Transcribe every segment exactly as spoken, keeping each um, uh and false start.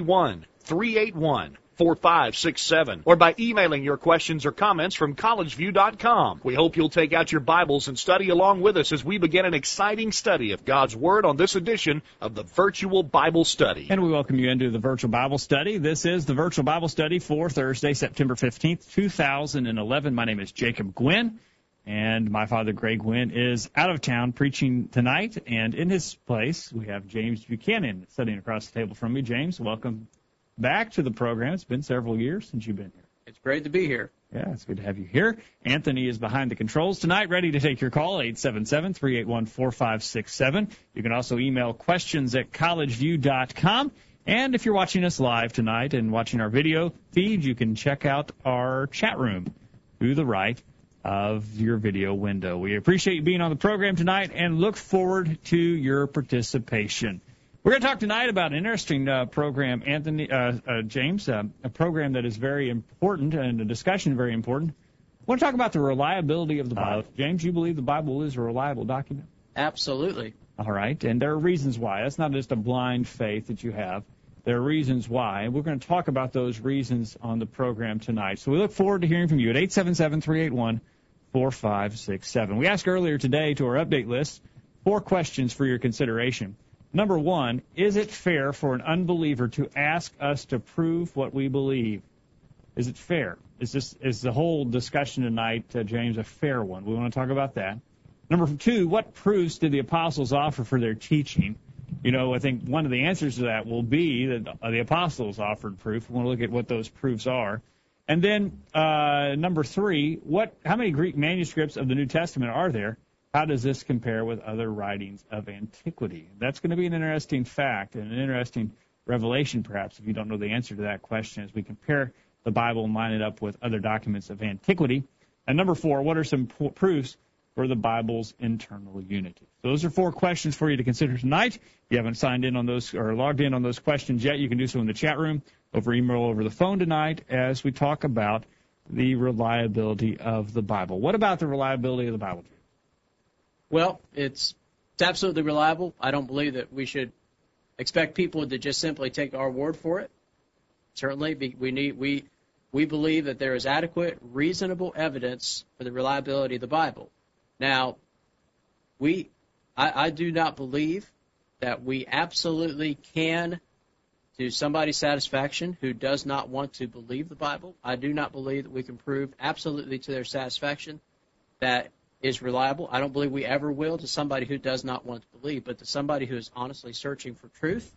one, three eight one, four five six seven or by emailing your questions or comments from college view dot com. We hope you'll take out your Bibles and study along with us as we begin an exciting study of God's Word on this edition of the Virtual Bible Study. And we welcome you into the Virtual Bible Study. This is the Virtual Bible Study for Thursday, September fifteenth, two thousand eleven. My name is Jacob Gwynn, and my father, Greg Gwynn, is out of town preaching tonight. And in his place, we have James Buchanan sitting across the table from me. James, welcome back to the program. It's been several years since you've been here. It's great to be here. Yeah, it's good to have you here. Anthony is behind the controls tonight, ready to take your call, eight seven seven, three eight one, four five six seven. You can also email questions at college view dot com. And if you're watching us live tonight and watching our video feed, you can check out our chat room to the right of your video window. We appreciate you being on the program tonight and look forward to your participation. We're going to talk tonight about an interesting uh, program, Anthony, uh, uh, James, uh, a program that is very important and a discussion very important. I want to talk about the reliability of the Bible. Uh, James, you believe the Bible is a reliable document? Absolutely. All right, and there are reasons why. That's not just a blind faith that you have. There are reasons why, and we're going to talk about those reasons on the program tonight. So we look forward to hearing from you at eight seven seven, three eight one, four five six seven. We asked earlier today to our update list four questions for your consideration. Number one, is it fair for an unbeliever to ask us to prove what we believe? Is it fair? Is this is the whole discussion tonight, uh, James, a fair one? We want to talk about that. Number two, what proofs did the apostles offer for their teaching? You know, I think one of the answers to that will be that the apostles offered proof. We want to look at what those proofs are. And then uh, number three, what? how many Greek manuscripts of the New Testament are there? How does this compare with other writings of antiquity? That's going to be an interesting fact and an interesting revelation, perhaps, if you don't know the answer to that question, as we compare the Bible and line it up with other documents of antiquity. And number four, what are some proofs for the Bible's internal unity? Those are four questions for you to consider tonight. If you haven't signed in on those or logged in on those questions yet, you can do so in the chat room, over email, over the phone tonight as we talk about the reliability of the Bible. What about the reliability of the Bible? Well, it's, it's absolutely reliable. I don't believe that we should expect people to just simply take our word for it. Certainly, we need we we believe that there is adequate, reasonable evidence for the reliability of the Bible. Now, we, I, I do not believe that we absolutely can, to somebody's satisfaction who does not want to believe the Bible, I do not believe that we can prove absolutely to their satisfaction that it's reliable. I don't believe we ever will to somebody who does not want to believe, but to somebody who is honestly searching for truth,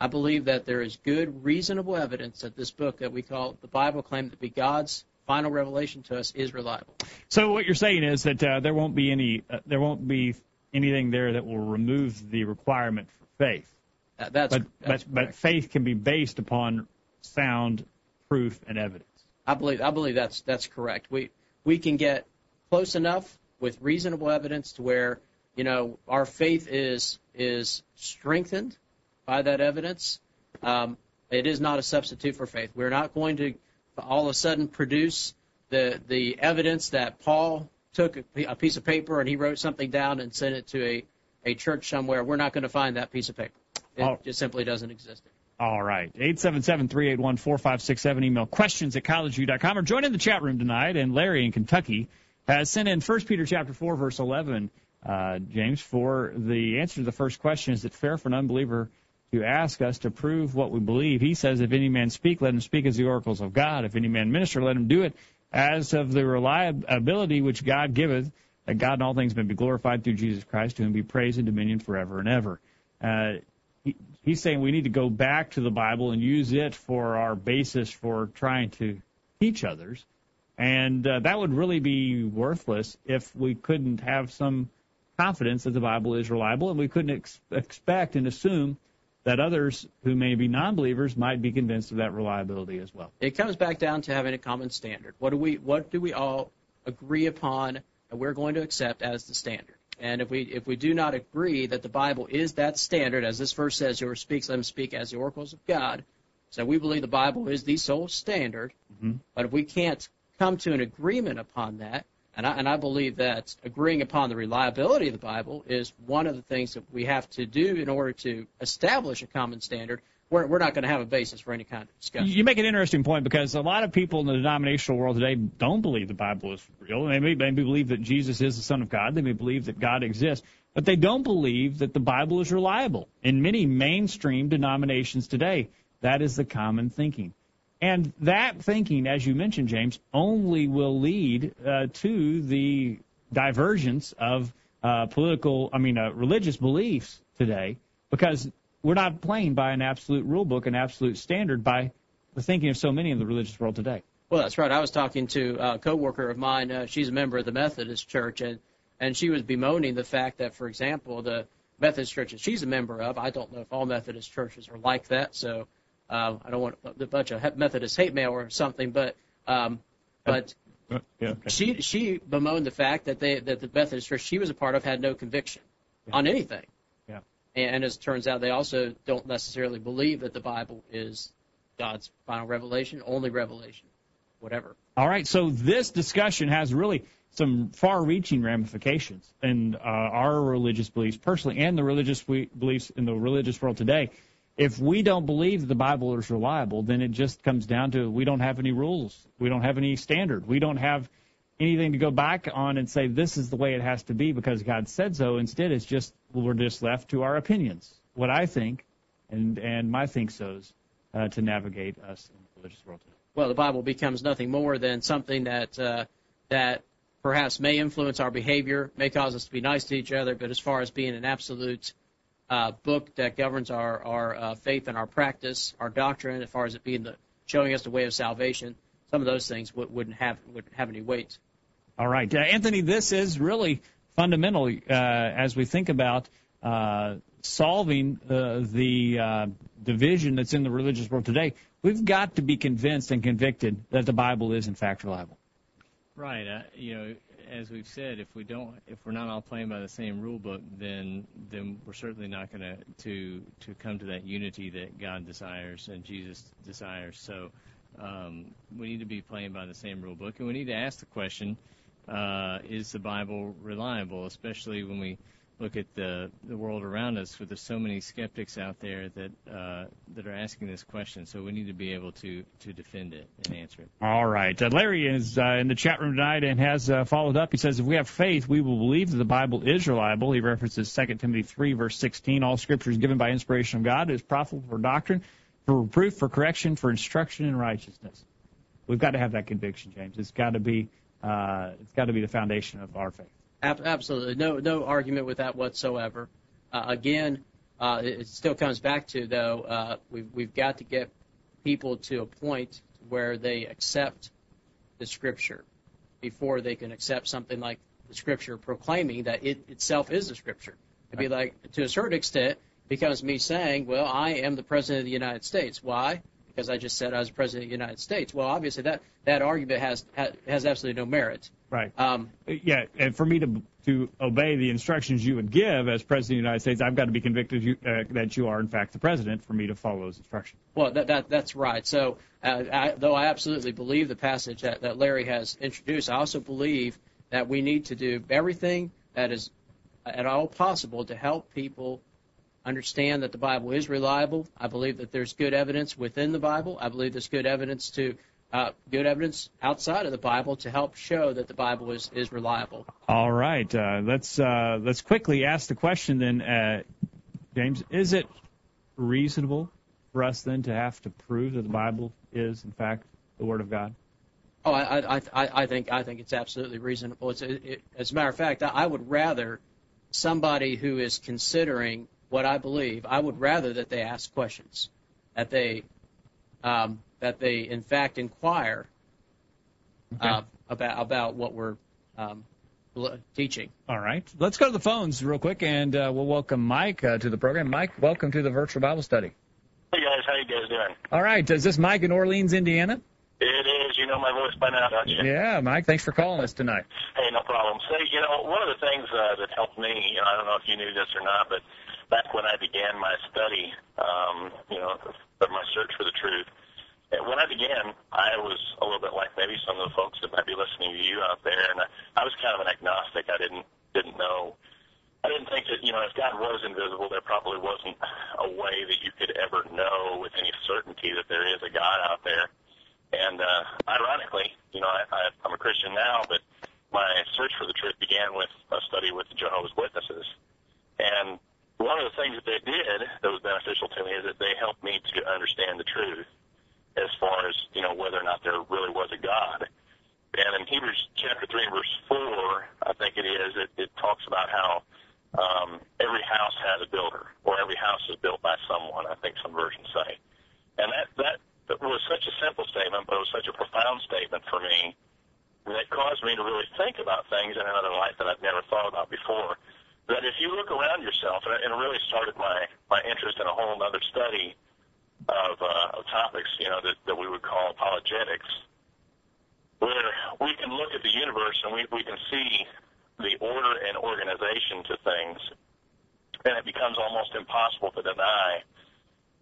I believe that there is good, reasonable evidence that this book that we call the Bible, claimed to be God's final revelation to us, is reliable. So what you're saying is that uh, there won't be any, uh, there won't be anything there that will remove the requirement for faith. Uh, that's but that's but, but faith can be based upon sound proof and evidence. I believe I believe that's that's correct. We we can get close enough with reasonable evidence to where, you know, our faith is is strengthened by that evidence. Um, it is not a substitute for faith. We're not going to all of a sudden produce the the evidence that Paul took a, a piece of paper and he wrote something down and sent it to a, a church somewhere. We're not going to find that piece of paper. It all, just simply doesn't exist. All right. eight seven seven, three eight one, four five six seven. Email questions at college view dot com or join in the chat room tonight. And Larry in Kentucky has sent in First Peter chapter four, verse eleven, uh, James, for the answer to the first question, is it fair for an unbeliever to ask us to prove what we believe? He says, if any man speak, let him speak as the oracles of God. If any man minister, let him do it as of the reliability which God giveth, that God in all things may be glorified through Jesus Christ, to whom be praise and dominion forever and ever. Uh, he, he's saying we need to go back to the Bible and use it for our basis for trying to teach others. And uh, that would really be worthless if we couldn't have some confidence that the Bible is reliable, and we couldn't ex- expect and assume that others who may be non-believers might be convinced of that reliability as well. It comes back down to having a common standard. What do we what do we all agree upon and we're going to accept as the standard? And if we if we do not agree that the Bible is that standard, as this verse says, whoever speaks, let him speak as the oracles of God. So we believe the Bible is the sole standard, mm-hmm. but if we can't come to an agreement upon that, and I, and I believe that agreeing upon the reliability of the Bible is one of the things that we have to do in order to establish a common standard. We're, we're not going to have a basis for any kind of discussion. You make an interesting point, because a lot of people in the denominational world today don't believe the Bible is real. They may, they may believe that Jesus is the Son of God. They may believe that God exists. But they don't believe that the Bible is reliable. In many mainstream denominations today, that is the common thinking. And that thinking, as you mentioned, James, only will lead uh, to the divergence of uh, political, I mean, uh, religious beliefs today, because we're not playing by an absolute rule book, an absolute standard, by the thinking of so many in the religious world today. Well, that's right. I was talking to a coworker of mine. Uh, she's a member of the Methodist Church, and, and she was bemoaning the fact that, for example, the Methodist Church that she's a member of, I don't know if all Methodist churches are like that, so... Uh, I don't want a bunch of Methodist hate mail or something, but um, but uh, yeah, okay. she she bemoaned the fact that they that the Methodist church she was a part of had no conviction yeah. on anything. Yeah. And as it turns out, they also don't necessarily believe that the Bible is God's final revelation, only revelation, whatever. All right, so this discussion has really some far-reaching ramifications in uh, our religious beliefs personally and the religious we- beliefs in the religious world today. If we don't believe the Bible is reliable, then it just comes down to we don't have any rules. We don't have any standard. We don't have anything to go back on and say this is the way it has to be because God said so. Instead, it's just we're just left to our opinions, what I think and, and my think-sos uh, to navigate us in the religious world today. Well, the Bible becomes nothing more than something that uh, that perhaps may influence our behavior, may cause us to be nice to each other, but as far as being an absolute Uh, book that governs our, our uh, faith and our practice, our doctrine, as far as it being the, showing us the way of salvation, some of those things w- wouldn't have wouldn't have any weight. All right. Uh, Anthony, this is really fundamental uh, as we think about uh, solving uh, the uh, division that's in the religious world today. We've got to be convinced and convicted that the Bible is, in fact, reliable. Right. Uh, you know, as we've said, if we don't, if we're not all playing by the same rule book, then then we're certainly not going to to to come to that unity that God desires and Jesus desires. So um, we need to be playing by the same rule book, and we need to ask the question: uh, Is the Bible reliable? Especially when we look at the the world around us, where there's so many skeptics out there that uh, that are asking this question. So we need to be able to to defend it and answer it. All right. Uh, Larry is uh, in the chat room tonight and has uh, followed up. He says, if we have faith, we will believe that the Bible is reliable. He references Second Timothy three, verse sixteen. All Scripture is given by inspiration of God. It is profitable for doctrine, for reproof, for correction, for instruction in righteousness. We've got to have that conviction, James. It's got to be uh, it's got to be the foundation of our faith. Absolutely. No no argument with that whatsoever. Uh, again, uh, it still comes back to, though, uh, we've, we've got to get people to a point where they accept the Scripture before they can accept something like the Scripture proclaiming that it itself is the Scripture. It'd be like, to a certain extent, it becomes me saying, well, I am the President of the United States. Why? Because I just said I was President of the United States. Well, obviously that, that argument has has absolutely no merit. Right. Um, yeah, and for me to to obey the instructions you would give as President of the United States, I've got to be convicted you, uh, that you are, in fact, the President for me to follow those instructions. Well, that, that that's right. So uh, I, though I absolutely believe the passage that, that Larry has introduced, I also believe that we need to do everything that is at all possible to help people understand that the Bible is reliable. I believe that there's good evidence within the Bible. I believe there's good evidence to uh, good evidence outside of the Bible to help show that the Bible is, is reliable. All right, uh, let's uh, let's quickly ask the question then, uh, James. Is it reasonable for us then to have to prove that the Bible is in fact the Word of God? Oh, I I, I, I think I think it's absolutely reasonable. It's it, it, as a matter of fact, I, I would rather somebody who is considering what I believe, I would rather that they ask questions, that they, um, that they in fact inquire uh, okay. about about what we're um, teaching. All right. Let's go to the phones real quick, and uh, we'll welcome Mike uh, to the program. Mike, welcome to the Virtual Bible Study. Hey, guys. How you guys doing? All right. Is this Mike in Orleans, Indiana? It is. You know my voice by now, don't you? Yeah, Mike. Thanks for calling us tonight. Hey, no problem. So, you know, one of the things uh, that helped me, you know, I don't know if you knew this or not, but back when I began my study, um, you know, for my search for the truth, when I began, I was a little bit like maybe some of the folks that might be listening to you out there, and I, I was kind of an agnostic. I didn't didn't know. I didn't think that, you know, if God was invisible, there probably wasn't a way that you could ever know with any certainty that there is a God out there. And uh, ironically, you know, I, I, I'm a Christian now, but my search for the truth began with a study with the Jehovah's Witnesses. And one of the things that they did that was beneficial to me is that they helped me to understand the truth as far as, you know, whether or not there really was a God. And in Hebrews chapter three, verse four, I think it is, it, it talks about how um, every house has a builder, or every house is built by someone, I think some versions say. And that, that that was such a simple statement, but it was such a profound statement for me that caused me to really think about things in another light that I've never thought about before. That if you look around yourself, and it really started my, my interest in a whole other study Of, uh, of topics, you know, that, that we would call apologetics, where we can look at the universe and we, we can see the order and organization to things, and it becomes almost impossible to deny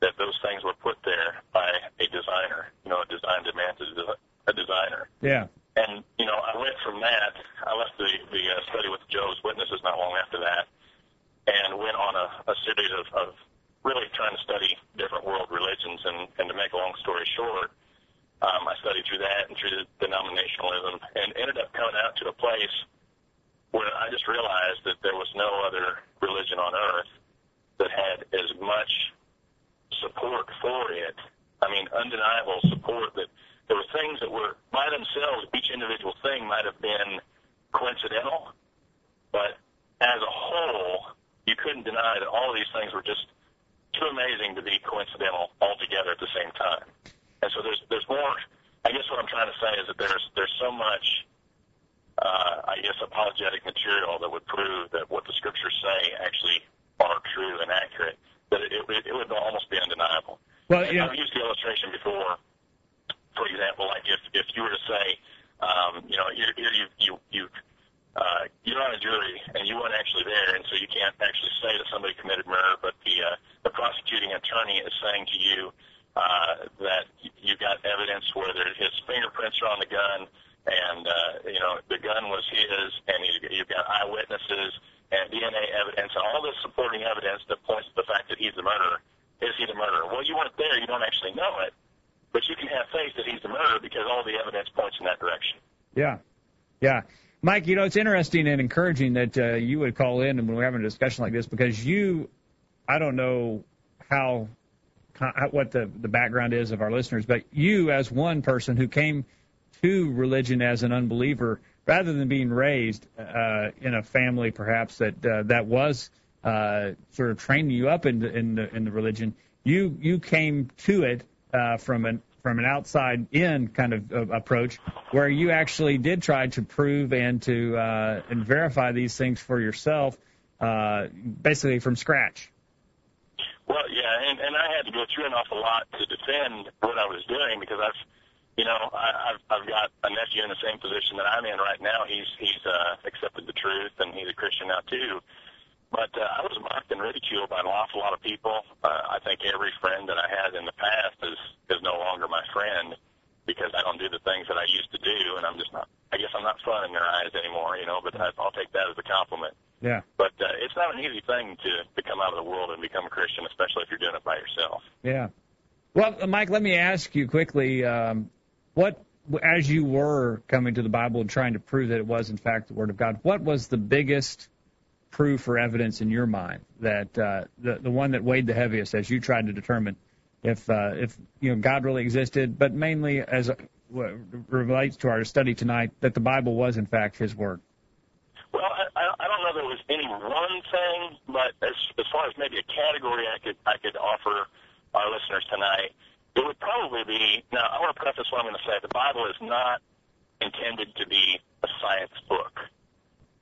that those things were put there by a designer. You know, a design demands a designer. Yeah. And, you know, I went from that, I left the, the uh, study with Jehovah's Witnesses not long after that, and went on a, a series of, of really trying to study different world religions, and, and to make a long story short, um, I studied through that and through denominationalism, and ended up coming out to a place where I just realized that there was no other religion on earth that had as much support for it. I mean, undeniable support, that there were things that were, by themselves, each individual thing might have been coincidental, but as a whole, you couldn't deny that all of these things were just too amazing to be coincidental altogether at the same time. And so there's there's more. I guess what I'm trying to say is that there's there's so much, uh, I guess, apologetic material that would prove that what the scriptures say actually are true and accurate, that it, it, it would almost be undeniable. Well, yeah. I've used the illustration before. For example, like if, if you were to say, um, you know, you're, you're, you you you uh, you're on a jury and you weren't actually there, and so you can't actually say that somebody committed murder, but the uh, the prosecuting attorney is saying to you uh, that you've got evidence where there, his fingerprints are on the gun, and uh, you know the gun was his, and he, you've got eyewitnesses and D N A evidence, and all this supporting evidence that points to the fact that he's the murderer. Is he the murderer? Well, you weren't there, you don't actually know it, but you can have faith that he's the murderer because all the evidence points in that direction. Yeah, yeah. Mike, you know, it's interesting and encouraging that uh, you would call in when we're having a discussion like this, because you, I don't know how, how what the, the background is of our listeners, but you, as one person who came to religion as an unbeliever, rather than being raised uh, in a family perhaps that uh, that was uh, sort of training you up in the, in the in the religion, you you came to it uh, from an from an outside-in kind of uh, approach, where you actually did try to prove and to uh, and verify these things for yourself, uh, basically from scratch. Well, yeah, and, and I had to go through an awful lot to defend what I was doing, because I've, you know, I, I've I've got a nephew in the same position that I'm in right now. He's he's uh, accepted the truth, and he's a Christian now too. But uh, I was mocked and ridiculed by an awful lot of people. Uh, I think every friend that I had in the past is, is no longer my friend, because I don't do the things that I used to do, and I'm just not, I guess I'm not fun in their eyes anymore, you know, but I, I'll take that as a compliment. Yeah. But uh, it's not an easy thing to, to come out of the world and become a Christian, especially if you're doing it by yourself. Yeah. Well, Mike, let me ask you quickly, um, what, as you were coming to the Bible and trying to prove that it was, in fact, the Word of God, what was the biggest proof or evidence in your mind that uh, the the one that weighed the heaviest as you tried to determine if uh, if you know God really existed, but mainly as it relates to our study tonight, that the Bible was in fact His Word? Well, I, I don't know there was any one thing, but as as far as maybe a category I could I could offer our listeners tonight, it would probably be. Now, I want to preface what I'm going to say. The Bible is not intended to be a science book.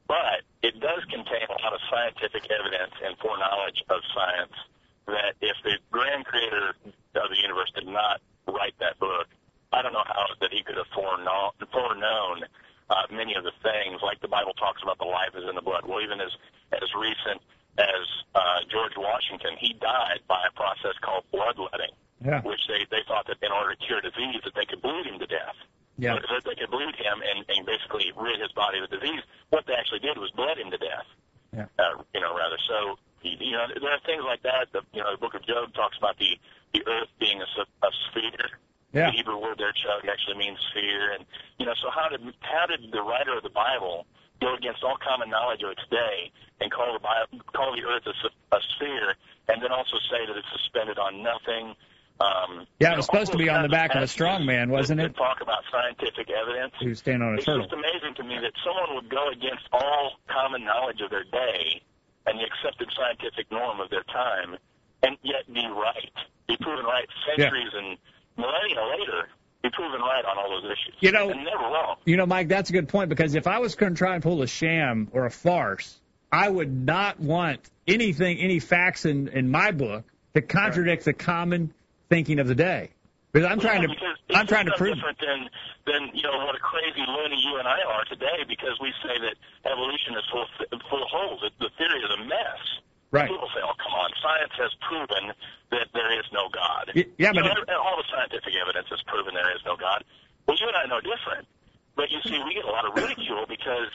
But it does contain a lot of scientific evidence and foreknowledge of science that if the grand creator of the universe did not write that book, I don't know how that he could have foreknown, foreknown uh, many of the things, like the Bible talks about the life is in the blood. Well, even as, as recent as uh, George Washington, he died by a process called bloodletting, yeah. which they, they thought that in order to cure disease that they could bleed him to death. Yeah. So that they could bleed him and, and basically rid his body of the disease. What they actually did was bled him to death. Yeah. Uh, you know, rather. So, you know, there are things like that. The, you know, the book of Job talks about the, the earth being a, a sphere. Yeah. The Hebrew word there, Chuck, actually means sphere. And, you know, so how did, how did the writer of the Bible go against all common knowledge of its day and call the, Bible, call the earth a, a sphere and then also say that it's suspended on nothing? Um, yeah, it was supposed to be on the back of a strong man, wasn't it? Talk about scientific evidence. He was standing on a turtle. It's just amazing to me that someone would go against all common knowledge of their day and the accepted scientific norm of their time, and yet be right, be proven right centuries yeah. and millennia later, be proven right on all those issues. You know, and never wrong. You know, Mike, that's a good point, because if I was going to try and pull a sham or a farce, I would not want anything, any facts in, in my book to contradict right. the common thinking of the day, because I'm well, trying to. Because it's I'm trying to prove different than, than you know what a crazy loony you and I are today, because we say that evolution is full full of holes. The theory is a mess. Right. People say, "Oh, come on! Science has proven that there is no God." Y- yeah, you but know, it, all the scientific evidence has proven there is no God. Well, you and I know different, but you see, we get a lot of ridicule because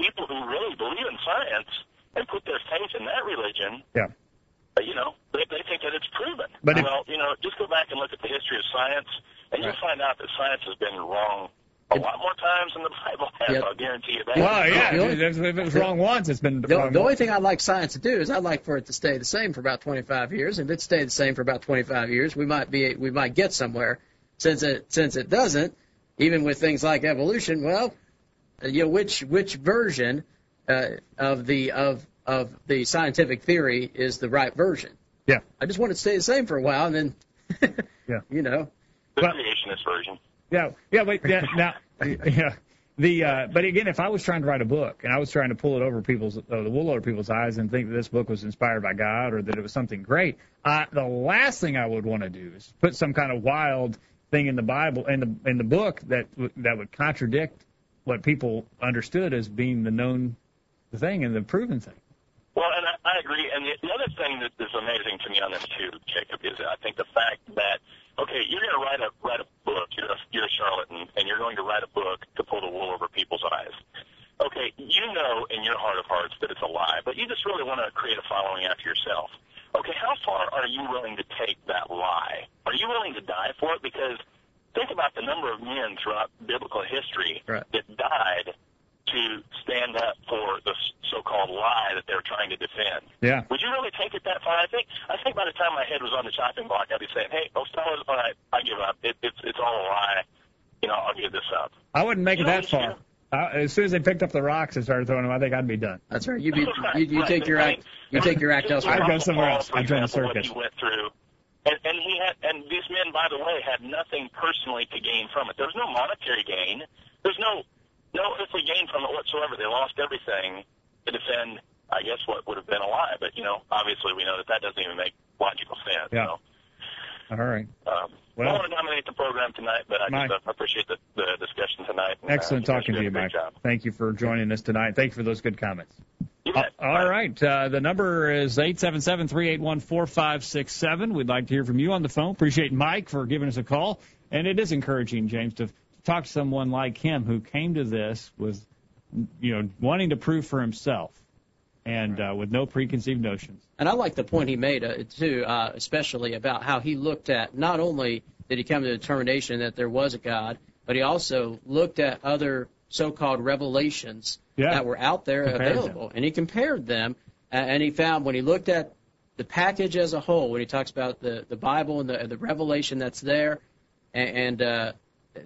people who really believe in science and put their faith in that religion. Yeah. You know, they, they think that it's proven. But if, well, you know, just go back and look at the history of science, and right. you'll find out that science has been wrong a if, lot more times than the Bible has, yep. I'll guarantee you that. Well, yeah, the only, if it was wrong once, it's been the, wrong The only once. thing I'd like science to do is I'd like for it to stay the same for about twenty-five years. If it stayed the same for about twenty-five years, we might be we might get somewhere. Since it since it doesn't, even with things like evolution, well, you know, which which version uh, of the of of the scientific theory is the right version. Yeah. I just want it to stay the same for a while, and then, yeah. you know. The well, creationist version. Yeah, yeah, wait, yeah, now, yeah. The, uh, but again, if I was trying to write a book, and I was trying to pull it over people's, uh, the wool over people's eyes and think that this book was inspired by God or that it was something great, uh, the last thing I would want to do is put some kind of wild thing in the Bible, in the in the book that that would contradict what people understood as being the known thing and the proven thing. Well, and I, I agree. And the, the other thing that is amazing to me on this too, Jacob, is I think the fact that okay, you're going to write a write a book. You're a, you're a charlatan, and you're going to write a book to pull the wool over people's eyes. Okay, you know in your heart of hearts that it's a lie, but you just really want to create a following after yourself. Okay, how far are you willing to take that lie? Are you willing to die for it? Because think about the number of men throughout biblical history right. that died to stand up for the so-called lie that they're trying to defend. Yeah. Would you really take it that far? I think I think by the time my head was on the chopping block, I'd be saying, hey, those fellas, all right, I give up. It, it's it's all a lie. You know, I'll give this up. I wouldn't make you it that far. I, as soon as they picked up the rocks and started throwing them, I think I'd be done. That's right. You'd be, right. You, you right. take your act. You take your act elsewhere. I'd go somewhere else. I'd join a circus. He went through, and, and he had, and these men, by the way, had nothing personally to gain from it. There was no monetary gain. There's no. No earthly gain from it whatsoever. They lost everything to defend, I guess, what would have been a lie. But, you know, obviously we know that that doesn't even make logical sense. Yeah. So. All right. Um, well, I don't want to dominate the program tonight, but I Mike, just uh, appreciate the, the discussion tonight. And, excellent uh, talking to you, Mike. Job. Thank you for joining us tonight. Thank you for those good comments. Uh, all right. Uh, the number is eight seven seven, three eight one, four five six seven. We'd like to hear from you on the phone. Appreciate Mike for giving us a call. And it is encouraging, James, to talk to someone like him who came to this with, you know, wanting to prove for himself and right. uh, with no preconceived notions. And I like the point he made, uh, too, uh, especially about how he looked at not only did he come to the determination that there was a God, but he also looked at other so-called revelations yeah. that were out there compared available. Them. And he compared them, uh, and he found when he looked at the package as a whole, when he talks about the, the Bible and the, the revelation that's there, and, and uh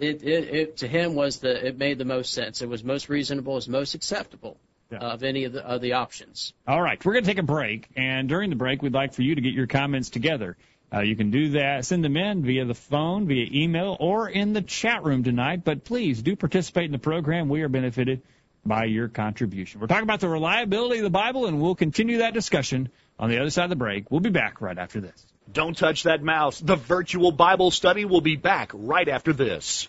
It, it, it to him was the it made the most sense. It was most reasonable. It was most acceptable yeah. of any of the, of the options. All right. We're going to take a break, and during the break, we'd like for you to get your comments together. Uh, you can do that. Send them in via the phone, via email, or in the chat room tonight, but please do participate in the program. We are benefited by your contribution. We're talking about the reliability of the Bible, and we'll continue that discussion on the other side of the break. We'll be back right after this. Don't touch that mouse. The Virtual Bible Study will be back right after this.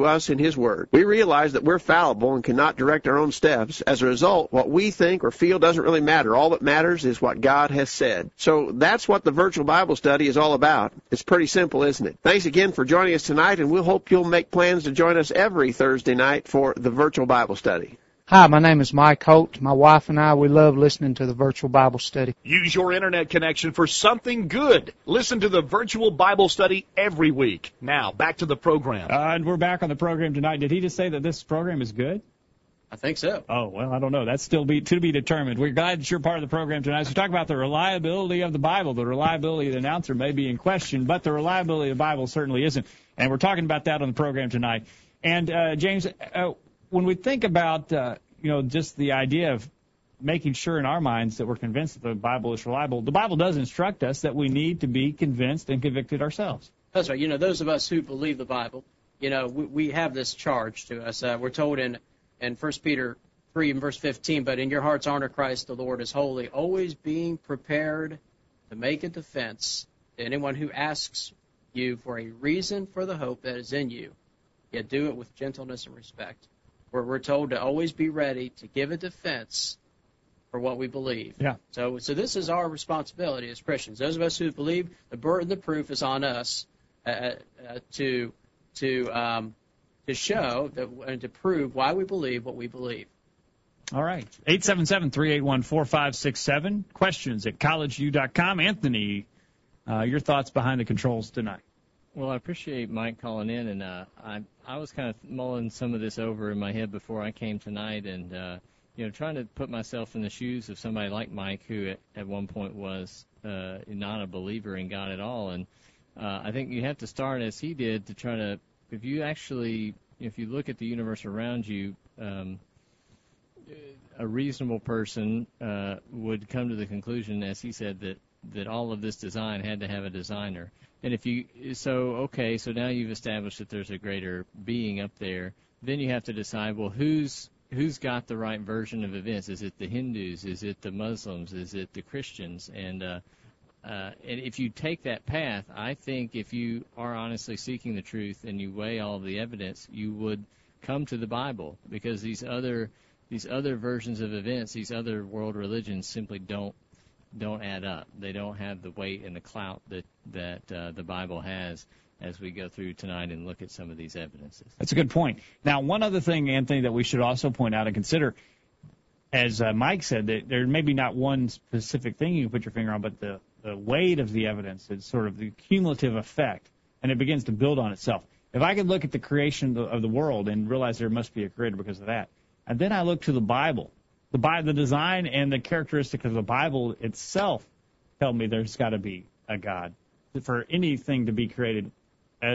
us in His Word. We realize that we're fallible and cannot direct our own steps. As a result, what we think or feel doesn't really matter. All that matters is what God has said. So that's what the Virtual Bible Study is all about. It's pretty simple, isn't it? Thanks again for joining us tonight, and we'll hope you'll make plans to join us every Thursday night for the Virtual Bible Study. Hi, my name is Mike Holt. My wife and I, we love listening to the Virtual Bible Study. Use your internet connection for something good. Listen to the Virtual Bible Study every week. Now, back to the program. Uh, and we're back on the program tonight. Did he just say that this program is good? I think so. Oh, well, I don't know. That's still be, to be determined. We're glad that you're part of the program tonight. So we're talking about the reliability of the Bible. The reliability of the announcer may be in question, but the reliability of the Bible certainly isn't. And we're talking about that on the program tonight. And, uh, James... Uh, When we think about, uh, you know, just the idea of making sure in our minds that we're convinced that the Bible is reliable, the Bible does instruct us that we need to be convinced and convicted ourselves. That's right. You know, those of us who believe the Bible, you know, we, we have this charge to us. Uh, we're told in, in First Peter three and verse fifteen, "But in your hearts honor Christ the Lord as holy, always being prepared to make a defense to anyone who asks you for a reason for the hope that is in you, yet do it with gentleness and respect." Where we're told to always be ready to give a defense for what we believe. Yeah. So so this is our responsibility as Christians. Those of us who believe, the burden of proof is on us uh, uh, to to um, to show that, and to prove why we believe what we believe. All right. eight seven seven, three eight one, four five six seven. Questions at college view dot com. Anthony, uh, your thoughts behind the controls tonight. Well, I appreciate Mike calling in, and uh, I I was kind of mulling some of this over in my head before I came tonight, and uh, you know, trying to put myself in the shoes of somebody like Mike, who at, at one point was uh, not a believer in God at all. And uh, I think you have to start as he did to try to, if you actually, if you look at the universe around you, um, a reasonable person uh, would come to the conclusion, as he said, that that all of this design had to have a designer. And if you, so, okay, so now you've established that there's a greater being up there. Then you have to decide, well, who's who's got the right version of events? Is it the Hindus? Is it the Muslims? Is it the Christians? And uh, uh, and if you take that path, I think if you are honestly seeking the truth and you weigh all of the evidence, you would come to the Bible, because these other these other versions of events, these other world religions simply don't. don't add up. They don't have the weight and the clout that, that uh, the Bible has as we go through tonight and look at some of these evidences. That's a good point. Now, one other thing, Anthony, that we should also point out and consider, as uh, Mike said, that there may be not one specific thing you can put your finger on, but the, the weight of the evidence is sort of the cumulative effect, and it begins to build on itself. If I could look at the creation of the, of the world and realize there must be a creator because of that, and then I look to the Bible, The, by the design and the characteristic of the Bible itself tell me there's got to be a God. For anything to be created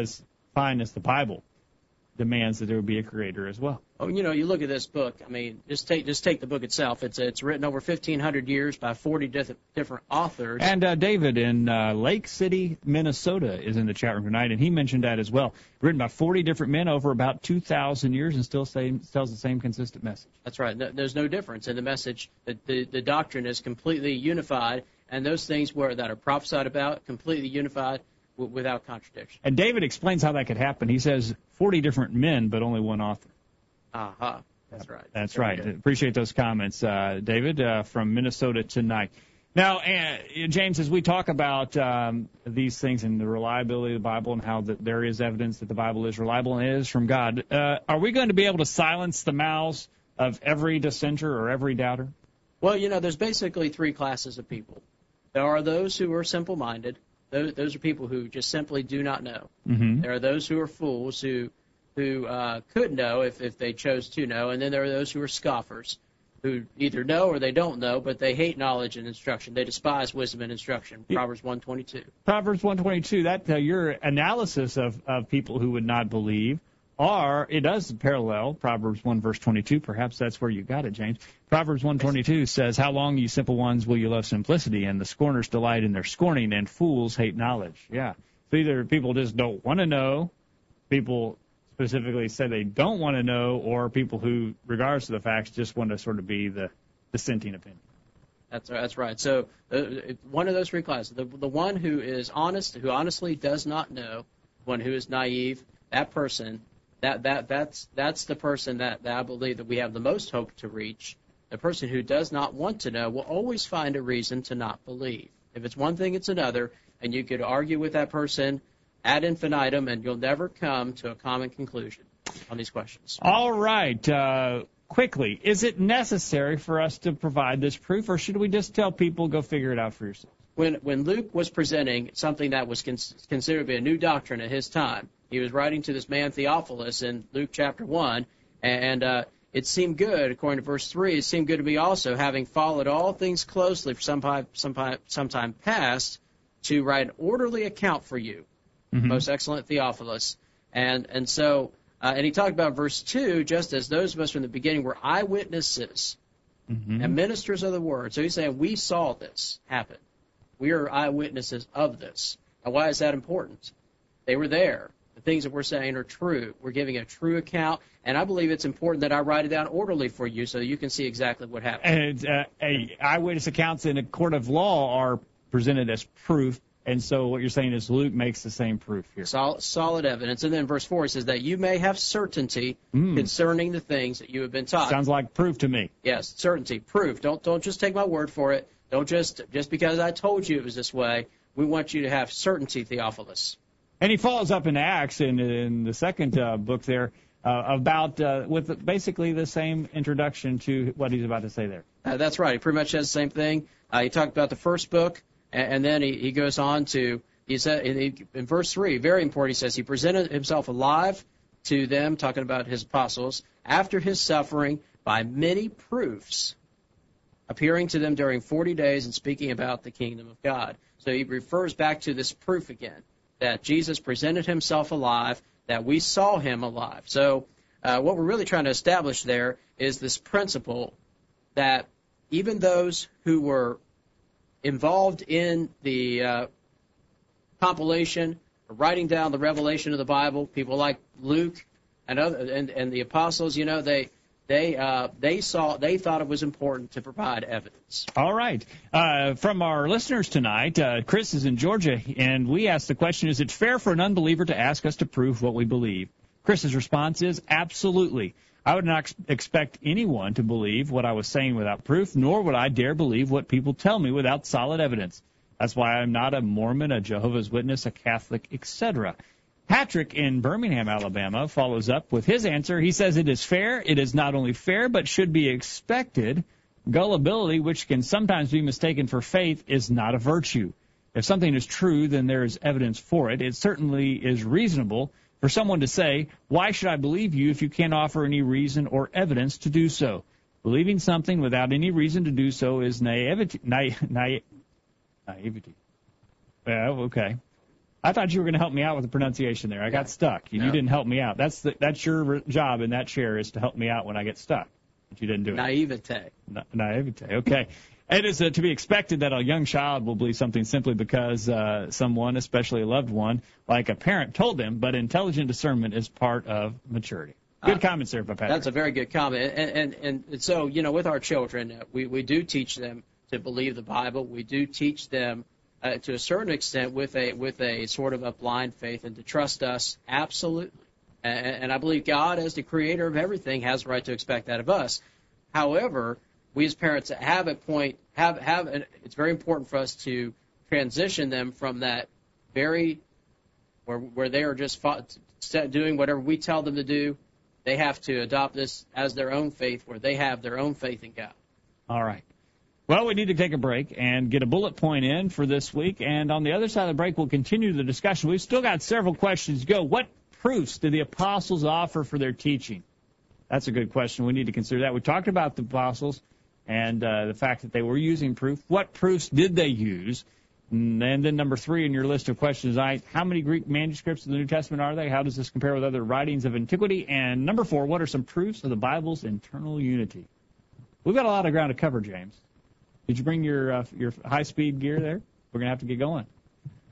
as fine as the Bible demands that there would be a creator as well. Oh, you know, you look at this book. I mean, just take just take the book itself. It's it's written over fifteen hundred years by forty diff- different authors. And uh, David in uh, Lake City, Minnesota, is in the chat room tonight, and he mentioned that as well. Written by forty different men over about two thousand years, and still same, tells the same consistent message. That's right. No, there's no difference in the message. The, the the doctrine is completely unified, and those things were that are prophesied about completely unified. Without contradiction. And David explains how that could happen. He says forty different men, but only one author. Aha. Uh-huh. That's right. That's there right. Appreciate those comments, uh, David, uh, from Minnesota tonight. Now, uh, James, as we talk about um, these things and the reliability of the Bible and how that there is evidence that the Bible is reliable and it is from God, uh, are we going to be able to silence the mouths of every dissenter or every doubter? Well, you know, there's basically three classes of people. There are those who are simple-minded. Those, those are people who just simply do not know. Mm-hmm. There are those who are fools who who uh, could know if, if they chose to know, and then there are those who are scoffers, who either know or they don't know, but they hate knowledge and instruction. They despise wisdom and instruction. Proverbs one twenty-two. Proverbs one twenty-two, that uh, your analysis of, of people who would not believe, or it does parallel Proverbs one, verse twenty-two. Perhaps that's where you got it, James. Proverbs one twenty-two says, how long, you simple ones, will you love simplicity? And the scorners delight in their scorning, and fools hate knowledge. Yeah. So either people just don't want to know, people specifically say they don't want to know, or people who, regardless of the facts, just want to sort of be the dissenting opinion. That's right. That's right. So uh, one of those three classes, the, the one who is honest, who honestly does not know, one who is naive, that person, that that that's that's the person that, that I believe that we have the most hope to reach. The person who does not want to know will always find a reason to not believe. If it's one thing, it's another, and you could argue with that person ad infinitum, and you'll never come to a common conclusion on these questions. All right. Uh, quickly, is it necessary for us to provide this proof, or should we just tell people, go figure it out for yourself? When when Luke was presenting something that was con- considered to be a new doctrine at his time, he was writing to this man Theophilus in Luke chapter one, and uh, it seemed good, according to verse three, it seemed good to me also, having followed all things closely for some, pi- some, pi- some time past, to write an orderly account for you, mm-hmm. most excellent Theophilus. And and so, uh, and he talked about verse two, just as those of us from the beginning were eyewitnesses mm-hmm. and ministers of the word. So he's saying we saw this happen. We are eyewitnesses of this. Now, why is that important? They were there. The things that we're saying are true. We're giving a true account, and I believe it's important that I write it down orderly for you so you can see exactly what happened. And uh, a eyewitness accounts in a court of law are presented as proof. And so what you're saying is Luke makes the same proof here. Solid, solid evidence. And then verse four says that you may have certainty mm. concerning the things that you have been taught. Sounds like proof to me. Yes, certainty, proof. Don't don't just take my word for it. Don't just just because I told you it was this way. We want you to have certainty, Theophilus. And he follows up in Acts in, in the second uh, book there uh, about uh, with basically the same introduction to what he's about to say there. Uh, that's right. He pretty much says the same thing. Uh, he talked about the first book. And then he, he goes on to, he said in, in verse three, very important, he says, he presented himself alive to them, talking about his apostles, after his suffering by many proofs, appearing to them during forty days and speaking about the kingdom of God. So he refers back to this proof again, that Jesus presented himself alive, that we saw him alive. So uh, what we're really trying to establish there is this principle that even those who were involved in the uh, compilation, writing down the revelation of the Bible, people like Luke and other, and, and the apostles, you know, they they uh, they saw they thought it was important to provide evidence. All right, uh, from our listeners tonight, uh, Chris is in Georgia, and we asked the question: is it fair for an unbeliever to ask us to prove what we believe? Chris's response is absolutely. I would not expect anyone to believe what I was saying without proof, nor would I dare believe what people tell me without solid evidence. That's why I'm not a Mormon, a Jehovah's Witness, a Catholic, et cetera. Patrick in Birmingham, Alabama, follows up with his answer. He says it is fair. It is not only fair, but should be expected. Gullibility, which can sometimes be mistaken for faith, is not a virtue. If something is true, then there is evidence for it. It certainly is reasonable for someone to say, why should I believe you if you can't offer any reason or evidence to do so? Believing something without any reason to do so is naivety. Na- na- naivety. Well, okay. I thought you were going to help me out with the pronunciation there. I got stuck. You, no. you didn't help me out. That's the, that's your job in that chair, is to help me out when I get stuck. But you didn't do it. Naivete. Na- naivete. Okay. It is uh, to be expected that a young child will believe something simply because uh, someone, especially a loved one, like a parent, told them, but intelligent discernment is part of maturity. Good uh, comment, sir, Patrick. That's a very good comment. And, and and so, you know, with our children, we, we do teach them to believe the Bible. We do teach them, uh, to a certain extent, with a with a sort of a blind faith and to trust us absolutely. And, and I believe God, as the creator of everything, has the right to expect that of us. However, we as parents have a point, have, have an, it's very important for us to transition them from that very, where, where they are just fought, doing whatever we tell them to do. They have to adopt this as their own faith, where they have their own faith in God. All right. Well, we need to take a break and get a bullet point in for this week. And on the other side of the break, we'll continue the discussion. We've still got several questions to go. What proofs did the apostles offer for their teaching? That's a good question. We need to consider that. We talked about the apostles and uh, the fact that they were using proof. What proofs did they use? And then number three in your list of questions, I, how many Greek manuscripts of the New Testament are they? How does this compare with other writings of antiquity? And number four, what are some proofs of the Bible's internal unity? We've got a lot of ground to cover, James. Did you bring your uh, your high-speed gear there? We're going to have to get going.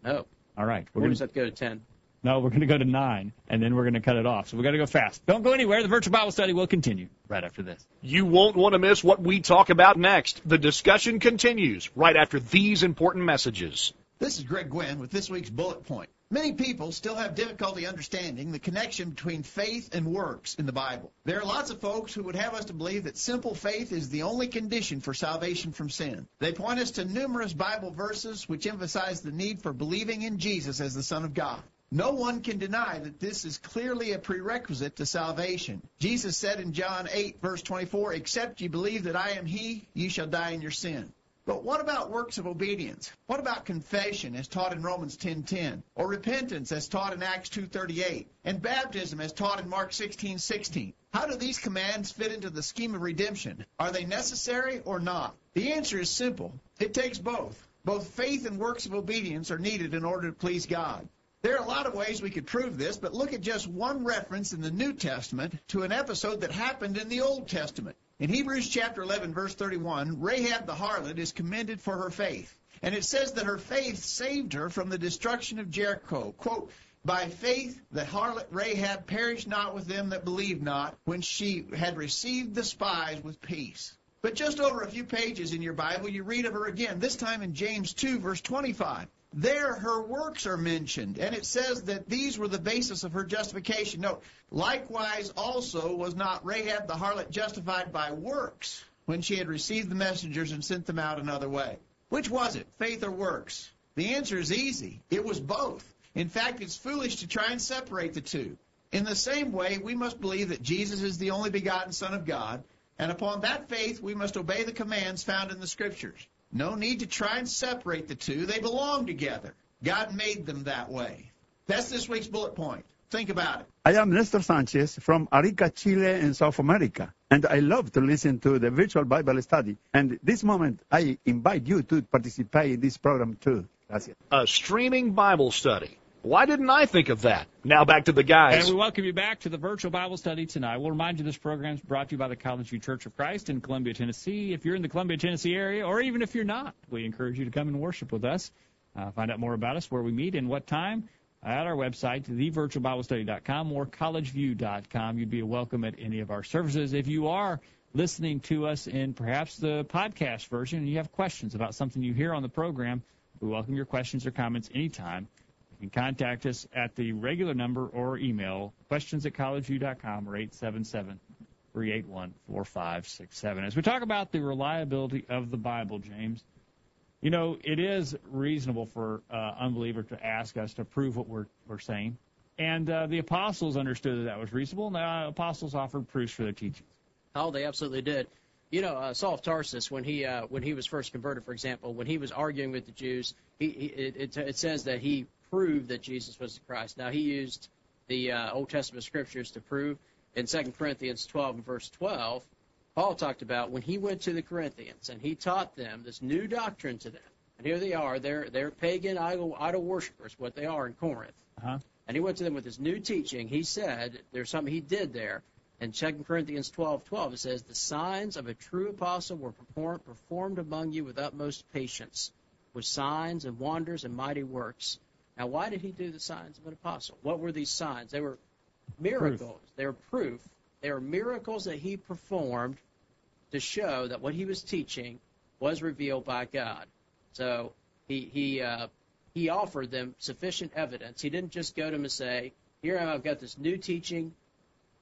No. All right. We're going to go to ten. No, we're going to go to nine, and then we're going to cut it off. So we've got to go fast. Don't go anywhere. The Virtual Bible Study will continue right after this. You won't want to miss what we talk about next. The discussion continues right after these important messages. This is Greg Gwynn with this week's Bullet Point. Many people still have difficulty understanding the connection between faith and works in the Bible. There are lots of folks who would have us to believe that simple faith is the only condition for salvation from sin. They point us to numerous Bible verses which emphasize the need for believing in Jesus as the Son of God. No one can deny that this is clearly a prerequisite to salvation. Jesus said in John eight, verse twenty-four, "Except you believe that I am he, you shall die in your sin." But what about works of obedience? What about confession as taught in Romans ten ten, or repentance as taught in Acts two thirty-eight, and baptism as taught in Mark sixteen sixteen? How do these commands fit into the scheme of redemption? Are they necessary or not? The answer is simple. It takes both. Both faith and works of obedience are needed in order to please God. There are a lot of ways we could prove this, but look at just one reference in the New Testament to an episode that happened in the Old Testament. In Hebrews chapter eleven, verse thirty-one, Rahab the harlot is commended for her faith. And it says that her faith saved her from the destruction of Jericho. Quote, "By faith the harlot Rahab perished not with them that believed not, when she had received the spies with peace." But just over a few pages in your Bible, you read of her again, this time in James two, verse twenty-five. There her works are mentioned, and it says that these were the basis of her justification. Note, likewise also was not Rahab the harlot justified by works when she had received the messengers and sent them out another way. Which was it, faith or works? The answer is easy. It was both. In fact, it's foolish to try and separate the two. In the same way, we must believe that Jesus is the only begotten Son of God, and upon that faith we must obey the commands found in the Scriptures. No need to try and separate the two. They belong together. God made them that way. That's this week's Bullet Point. Think about it. I am Néstor Sanchez from Arica, Chile, in South America, and I love to listen to the Virtual Bible Study. And this moment, I invite you to participate in this program, too. Gracias. A streaming Bible study. Why didn't I think of that? Now back to the guys. And we welcome you back to the Virtual Bible Study tonight. We'll remind you this program is brought to you by the College View Church of Christ in Columbia, Tennessee. If you're in the Columbia, Tennessee area, or even if you're not, we encourage you to come and worship with us. Uh, find out more about us, where we meet, and what time at our website, the virtual bible study dot com or college view dot com. You'd be welcome at any of our services. If you are listening to us in perhaps the podcast version and you have questions about something you hear on the program, we welcome your questions or comments anytime. You can contact us at the regular number or email, questions at collegeview dot com or eight seven seven, three eight one, four five six seven. As we talk about the reliability of the Bible, James, you know, it is reasonable for an uh, unbeliever to ask us to prove what we're, we're saying. And uh, the apostles understood that that was reasonable, and the apostles offered proofs for their teachings. Oh, they absolutely did. You know, uh, Saul of Tarsus, when he uh, when he was first converted, for example, when he was arguing with the Jews, he, he it, it says that he prove that Jesus was the Christ. Now, he used the uh, Old Testament scriptures to prove. In Second Corinthians twelve and verse twelve, Paul talked about when he went to the Corinthians and he taught them this new doctrine to them. And here they are. They're, they're pagan idol, idol worshipers, what they are in Corinth. Uh-huh. And he went to them with this new teaching. He said there's something he did there. In Second Corinthians twelve twelve, it says, "The signs of a true apostle were performed, performed among you with utmost patience, with signs and wonders and mighty works." Now, why did he do the signs of an apostle? What were these signs? They were miracles. Proof. They were proof. They were miracles that he performed to show that what he was teaching was revealed by God. So he he uh, he offered them sufficient evidence. He didn't just go to them and say, "Here I am, I've got this new teaching,"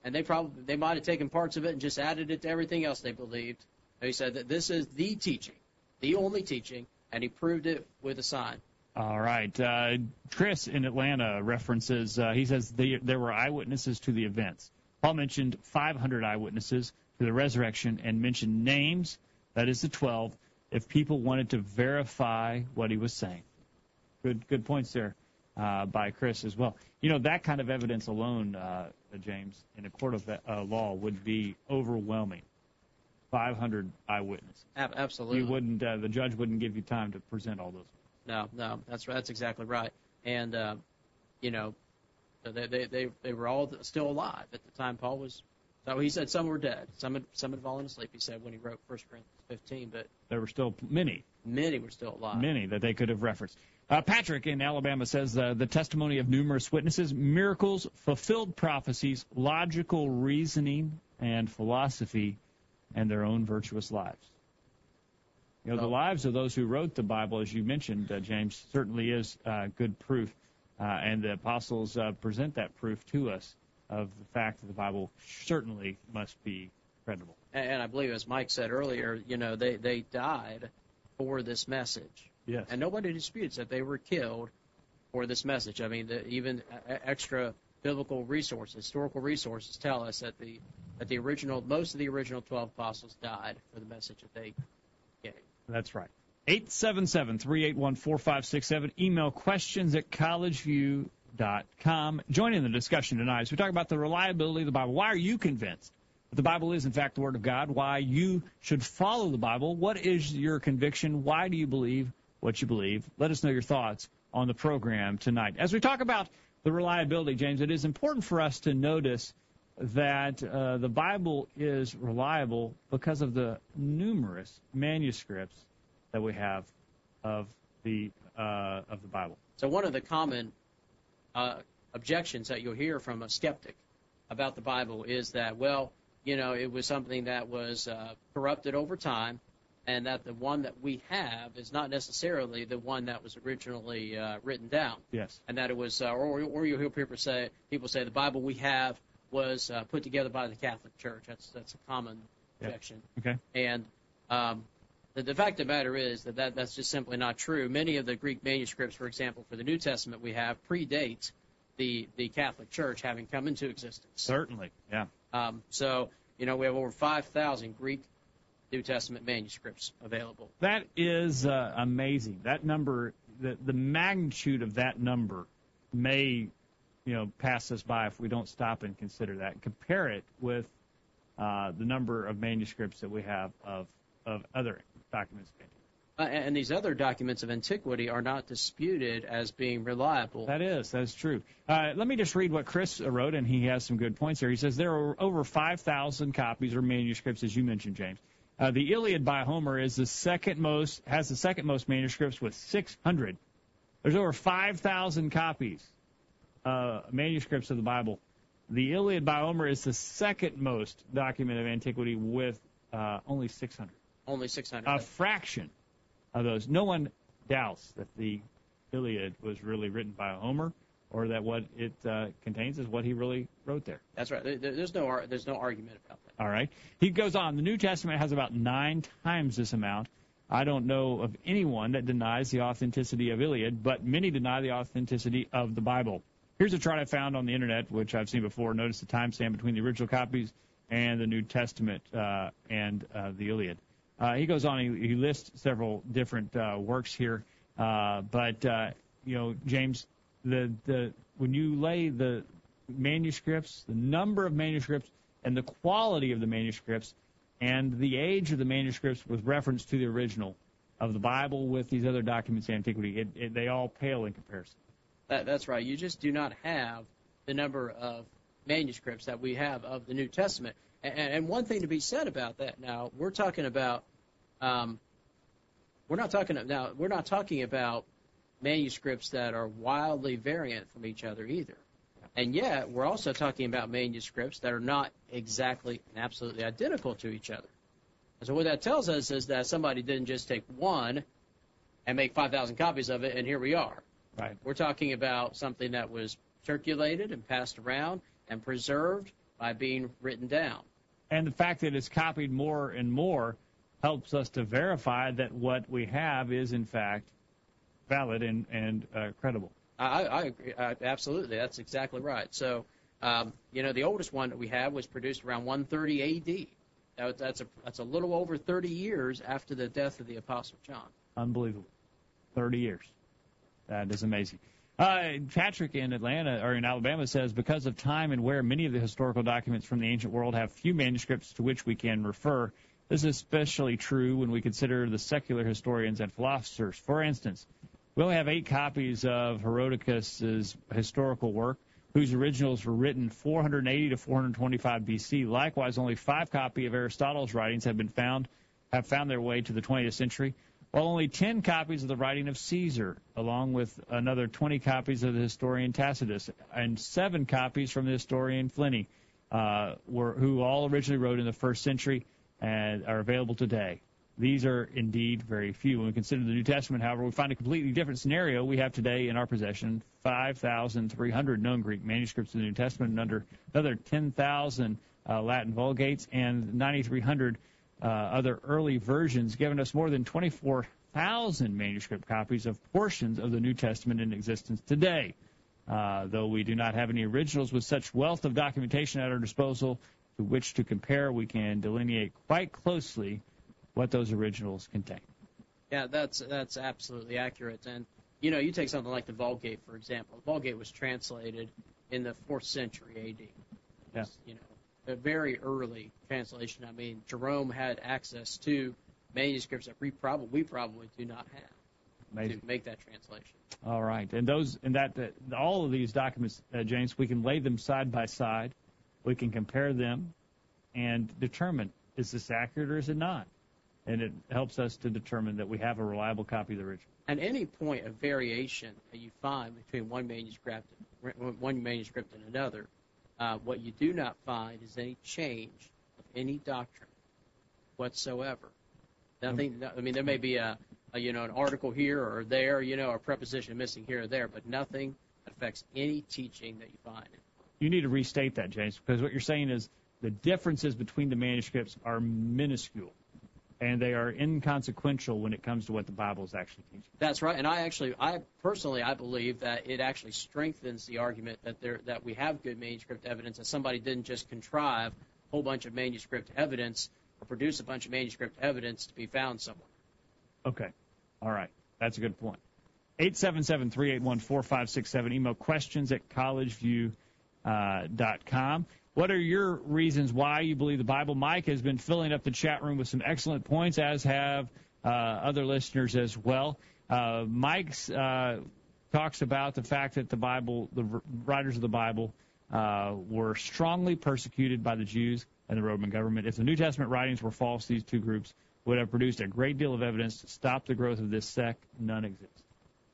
and they probably they might have taken parts of it and just added it to everything else they believed. And he said that this is the teaching, the only teaching, and he proved it with a sign. All right. Uh, Chris in Atlanta references, uh, he says the, there were eyewitnesses to the events. Paul mentioned five hundred eyewitnesses to the resurrection and mentioned names, that is the twelve, if people wanted to verify what he was saying. Good good points there. uh, by Chris as well. You know, that kind of evidence alone, uh, James, in a court of uh, law would be overwhelming. five hundred eyewitnesses. Absolutely. You wouldn't. Uh, the judge wouldn't give you time to present all those. No, no, that's that's exactly right. And uh, you know, they, they they they were all still alive at the time Paul was. So he said some were dead. Some had, some had fallen asleep. He said when he wrote First Corinthians fifteen, but there were still many. Many were still alive. Many that they could have referenced. Uh, Patrick in Alabama says uh, the testimony of numerous witnesses, miracles, fulfilled prophecies, logical reasoning, and philosophy, and their own virtuous lives. You know, the lives of those who wrote the Bible, as you mentioned, uh, James, certainly is uh, good proof, uh, and the apostles uh, present that proof to us of the fact that the Bible certainly must be credible. And, and I believe, as Mike said earlier, you know, they, they died for this message. Yes. And nobody disputes that they were killed for this message. I mean, the, even extra biblical resources, historical resources, tell us that the that the original, most of the original twelve apostles died for the message that they gave. That's right. eight seven seven, three eight one, four five six seven. Email questions at collegeview dot com. Join in the discussion tonight as we talk about the reliability of the Bible. Why are you convinced that the Bible is, in fact, the Word of God? Why you should follow the Bible? What is your conviction? Why do you believe what you believe? Let us know your thoughts on the program tonight. As we talk about the reliability, James, it is important for us to notice that uh, the Bible is reliable because of the numerous manuscripts that we have of the uh, of the Bible. So one of the common uh, objections that you'll hear from a skeptic about the Bible is that, well, you know, it was something that was uh, corrupted over time, and that the one that we have is not necessarily the one that was originally uh, written down. Yes. And that it was, uh, or, or you'll hear people say, people say the Bible we have was uh, put together by the Catholic Church. That's that's a common objection. Yep. Okay. And um, the, the fact of the matter is that, that that's just simply not true. Many of the Greek manuscripts, for example, for the New Testament we have, predate the, the Catholic Church having come into existence. Certainly, yeah. Um, so, you know, we have over five thousand Greek New Testament manuscripts available. That is uh, amazing. That number, the, the magnitude of that number may, you know, pass us by if we don't stop and consider that. Compare it with uh, the number of manuscripts that we have of, of other documents. Uh, and these other documents of antiquity are not disputed as being reliable. That is, that's true. Uh, let me just read what Chris wrote, and he has some good points there. He says there are over five thousand copies or manuscripts, as you mentioned, James. Uh, the Iliad by Homer is the second most, has the second most manuscripts with six hundred. There's over five thousand copies, uh, manuscripts of the Bible. The Iliad by Homer is the second most document of antiquity with uh, only six hundred. Only six hundred. A fraction of those. No one doubts that the Iliad was really written by Homer, or that what it uh, contains is what he really wrote there. That's right. There's no there's no argument about that. All right. He goes on. The New Testament has about nine times this amount. I don't know of anyone that denies the authenticity of Iliad, but many deny the authenticity of the Bible. Here's a chart I found on the Internet, which I've seen before. Notice the timestamp between the original copies and the New Testament uh, and uh, the Iliad. Uh, he goes on. He, he lists several different uh, works here. Uh, but, uh, you know, James, The the when you lay the manuscripts, the number of manuscripts, and the quality of the manuscripts, and the age of the manuscripts with reference to the original of the Bible with these other documents of antiquity, it, it, they all pale in comparison. That, that's right. You just do not have the number of manuscripts that we have of the New Testament. And, and one thing to be said about that now, we're talking about, um, we're not talking now, we're not talking about manuscripts that are wildly variant from each other either. And yet, we're also talking about manuscripts that are not exactly and absolutely identical to each other. And so what that tells us is that somebody didn't just take one and make five thousand copies of it, and here we are. Right. We're talking about something that was circulated and passed around and preserved by being written down. And the fact that it's copied more and more helps us to verify that what we have is, in fact, valid and, and uh, credible. I, I agree. I, absolutely. That's exactly right. So, um, you know, the oldest one that we have was produced around one thirty A D That, that's, a, that's a little over thirty years after the death of the Apostle John. Unbelievable. thirty years. That is amazing. Uh, Patrick in Atlanta, or in Alabama, says, because of time and where many of the historical documents from the ancient world have few manuscripts to which we can refer, this is especially true when we consider the secular historians and philosophers. For instance, we only have eight copies of Herodotus's historical work, whose originals were written four eighty to four twenty-five B C Likewise, only five copies of Aristotle's writings have been found, have found their way to the twentieth century, while only ten copies of the writing of Caesar, along with another twenty copies of the historian Tacitus, and seven copies from the historian Pliny, uh, were, who all originally wrote in the first century and are available today. These are indeed very few. When we consider the New Testament, however, we find a completely different scenario. We have today in our possession five thousand three hundred known Greek manuscripts of the New Testament, and under another ten thousand uh, Latin Vulgates, and nine thousand three hundred uh, other early versions, giving us more than twenty-four thousand manuscript copies of portions of the New Testament in existence today. Uh, though we do not have any originals, with such wealth of documentation at our disposal to which to compare, we can delineate quite closely what those originals contain. Yeah, that's that's absolutely accurate. And, you know, you take something like the Vulgate, for example. The Vulgate was translated in the fourth century A D Yeah. You know, a very early translation. I mean, Jerome had access to manuscripts that we probably, we probably do not have. Amazing. To make that translation. All right. And those, and that, that all of these documents, uh, James, we can lay them side by side. We can compare them and determine, is this accurate or is it not? And it helps us to determine that we have a reliable copy of the original. And any point of variation that you find between one manuscript, one manuscript and another, uh, what you do not find is any change of any doctrine whatsoever. Nothing. I mean, there may be a, a you know an article here or there, you know, a preposition missing here or there, but nothing affects any teaching that you find. You need to restate that, James, because what you're saying is the differences between the manuscripts are minuscule. And they are inconsequential when it comes to what the Bible is actually teaching. That's right. And I actually, I personally, I believe that it actually strengthens the argument that there that we have good manuscript evidence, that somebody didn't just contrive a whole bunch of manuscript evidence or produce a bunch of manuscript evidence to be found somewhere. Okay. All right. That's a good point. eight seven seven, three eight one, four five six seven. Email questions at collegeview dot com. What are your reasons why you believe the Bible? Mike has been filling up the chat room with some excellent points, as have uh, other listeners as well. Uh, Mike's uh, talks about the fact that the Bible, the writers of the Bible, uh, were strongly persecuted by the Jews and the Roman government. If the New Testament writings were false, these two groups would have produced a great deal of evidence to stop the growth of this sect. None exists.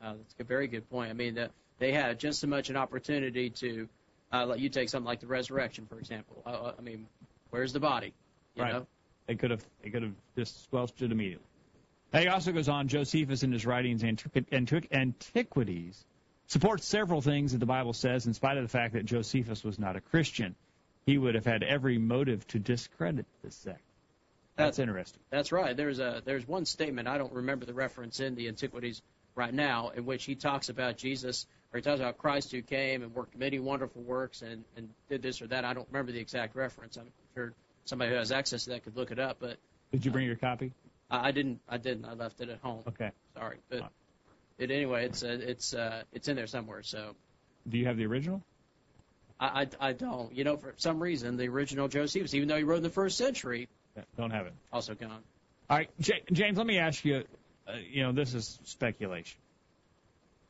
Uh, that's a very good point. I mean, the, they had just as much an opportunity to. Uh, you take something like the resurrection, for example. Uh, I mean, where's the body? You right. know? They could have they could have just squelched it immediately. Now he also goes on, Josephus in his writings, Antiquities, supports several things that the Bible says, in spite of the fact that Josephus was not a Christian. He would have had every motive to discredit this sect. That's, that's interesting. That's right. There's a there's one statement, I don't remember the reference in the Antiquities right now, in which he talks about Jesus, or he talks about Christ who came and worked many wonderful works and, and did this or that. I don't remember the exact reference. I'm sure somebody who has access to that could look it up. But did you bring uh, your copy? I, I didn't. I didn't. I left it at home. Okay. Sorry, but wow. it, anyway, it's uh, it's uh, it's in there somewhere. So, do you have the original? I, I I don't. You know, for some reason, the original Josephus, even though he wrote in the first century, yeah, don't have it. Also gone. All right, J- James. Let me ask you. Uh, you know, this is speculation,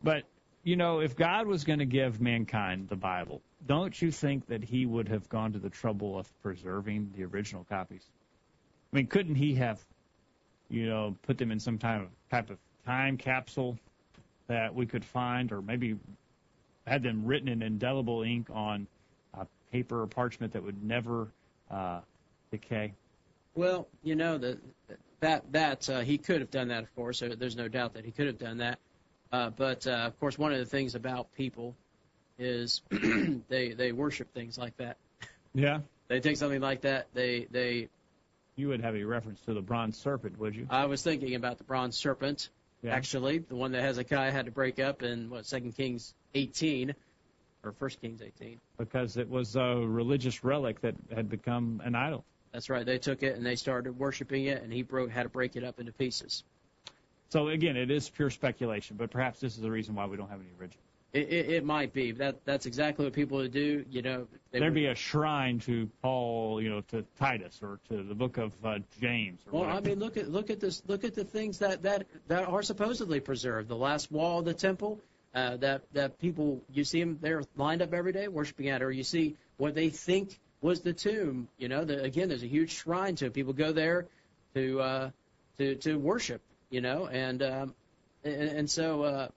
but. You know, if God was going to give mankind the Bible, don't you think that he would have gone to the trouble of preserving the original copies? I mean, couldn't he have, you know, put them in some type of, type of time capsule that we could find, or maybe had them written in indelible ink on uh, paper or parchment that would never uh, decay? Well, you know, the, that, that uh, he could have done that, of course. So there's no doubt that he could have done that. Uh, but, uh, of course, one of the things about people is they they worship things like that. Yeah. They take something like that. They they. You would have a reference to the bronze serpent, would you? I was thinking about the bronze serpent, yeah. Actually, the one that Hezekiah had to break up in, what, Second Kings eighteen, or First Kings eighteen. Because it was a religious relic that had become an idol. That's right. They took it, and they started worshiping it, and he broke, had to break it up into pieces. So, again, it is pure speculation, but perhaps this is the reason why we don't have any originals. It, it, it might be. That that's exactly what people would do. You know, there'd would, be a shrine to Paul, you know, to Titus or to the book of uh, James. Or well, whatever. I mean, look at look at this. Look at the things that, that, that are supposedly preserved. The last wall of the temple, uh, that that people you see them there lined up every day worshiping at, or you see what they think was the tomb. You know, the, again, there's a huge shrine to it. People go there to uh, to to worship. You know, and um, and, and so. Uh,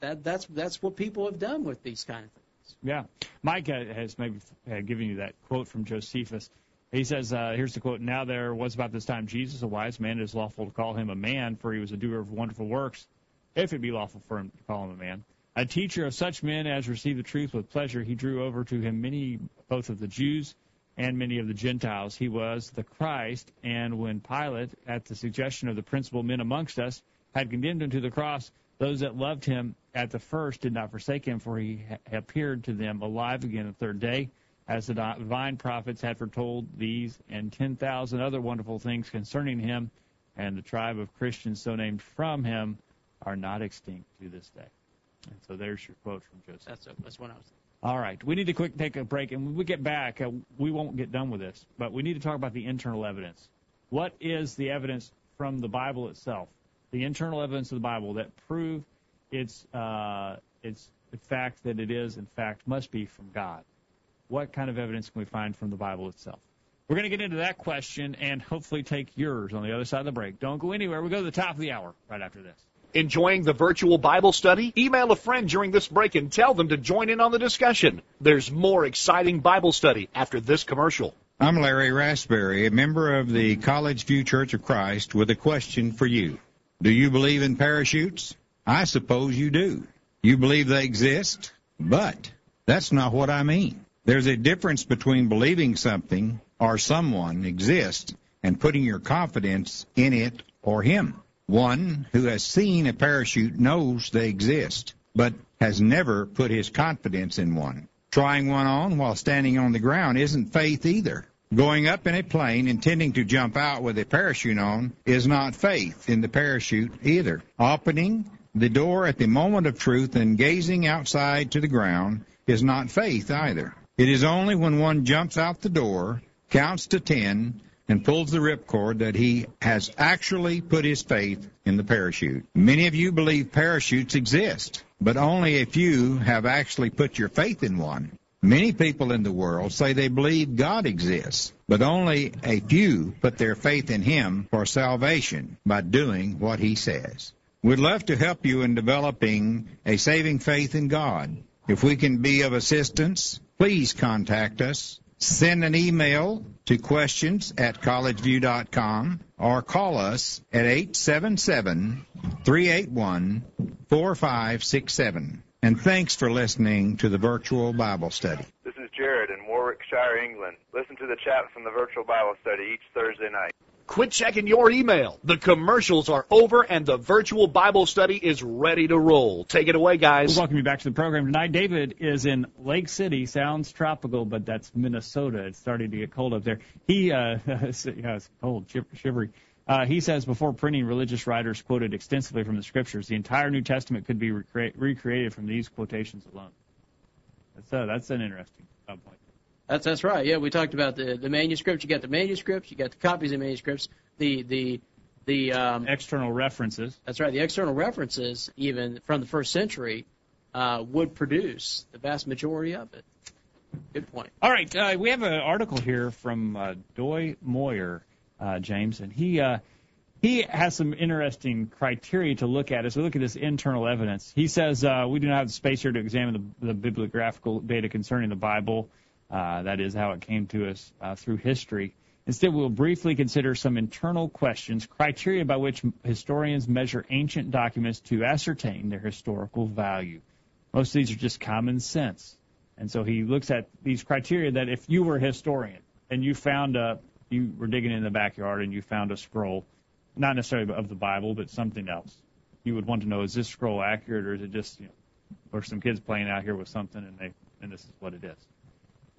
That, that's that's what people have done with these kind of things. Yeah. Mike has maybe given you that quote from Josephus. He says, uh, here's the quote, "Now there was about this time Jesus, a wise man, it is lawful to call him a man, for he was a doer of wonderful works, if it be lawful for him to call him a man. A teacher of such men as received the truth with pleasure, he drew over to him many, both of the Jews and many of the Gentiles. He was the Christ, and when Pilate, at the suggestion of the principal men amongst us, had condemned him to the cross, those that loved him at the first did not forsake him, for he appeared to them alive again the third day, as the divine prophets had foretold these and ten thousand other wonderful things concerning him, and the tribe of Christians so named from him are not extinct to this day." And so there's your quote from Joseph. That's, a, that's what I was thinking. All right. We need to quick take a break, and when we get back, uh, we won't get done with this, but we need to talk about the internal evidence. What is the evidence from the Bible itself? The internal evidence of the Bible that prove it's uh, it's the fact that it is, in fact, must be from God. What kind of evidence can we find from the Bible itself? We're going to get into that question and hopefully take yours on the other side of the break. Don't go anywhere. We'll go to the top of the hour right after this. Enjoying the virtual Bible study? Email a friend during this break and tell them to join in on the discussion. There's more exciting Bible study after this commercial. I'm Larry Raspberry, a member of the College View Church of Christ, with a question for you. Do you believe in parachutes? I suppose you do. You believe they exist, but that's not what I mean. There's a difference between believing something or someone exists and putting your confidence in it or him. One who has seen a parachute knows they exist, but has never put his confidence in one. Trying one on while standing on the ground isn't faith either. Going up in a plane intending to jump out with a parachute on is not faith in the parachute either. Opening the door at the moment of truth and gazing outside to the ground is not faith either. It is only when one jumps out the door, counts to ten, and pulls the ripcord that he has actually put his faith in the parachute. Many of you believe parachutes exist, but only a few have actually put your faith in one. Many people in the world say they believe God exists, but only a few put their faith in Him for salvation by doing what He says. We'd love to help you in developing a saving faith in God. If we can be of assistance, please contact us. Send an email to questions at collegeview dot com or call us at eight seven seven, three eight one, four five six seven. And thanks for listening to the Virtual Bible Study. This is Jared in Warwickshire, England. Listen to the chat from the Virtual Bible Study each Thursday night. Quit checking your email. The commercials are over, and the Virtual Bible Study is ready to roll. Take it away, guys. We'll welcome you back to the program tonight. David is in Lake City. Sounds tropical, but that's Minnesota. It's starting to get cold up there. He, uh, yeah, it's cold, shivery. Uh, he says, before printing, religious writers quoted extensively from the Scriptures. The entire New Testament could be recre- recreated from these quotations alone. So that's an interesting point. That's that's right. Yeah, we talked about the, the manuscripts. You got the manuscripts. You got the copies of manuscripts. The the the um, external references. That's right. The external references, even from the first century, uh, would produce the vast majority of it. Good point. All right, uh, we have an article here from uh, Doy Moyer. Uh, James, and he uh, he has some interesting criteria to look at as we look at this internal evidence. He says uh, we do not have the space here to examine the, the bibliographical data concerning the Bible, uh, that is how it came to us uh, through history. Instead, we'll briefly consider some internal questions, criteria by which historians measure ancient documents to ascertain their historical value. Most of these are just common sense. And so he looks at these criteria that if you were a historian and you found a you were digging in the backyard and you found a scroll, not necessarily of the Bible, but something else. You would want to know, is this scroll accurate, or is it just, you know, or some kids playing out here with something, and they, and this is what it is.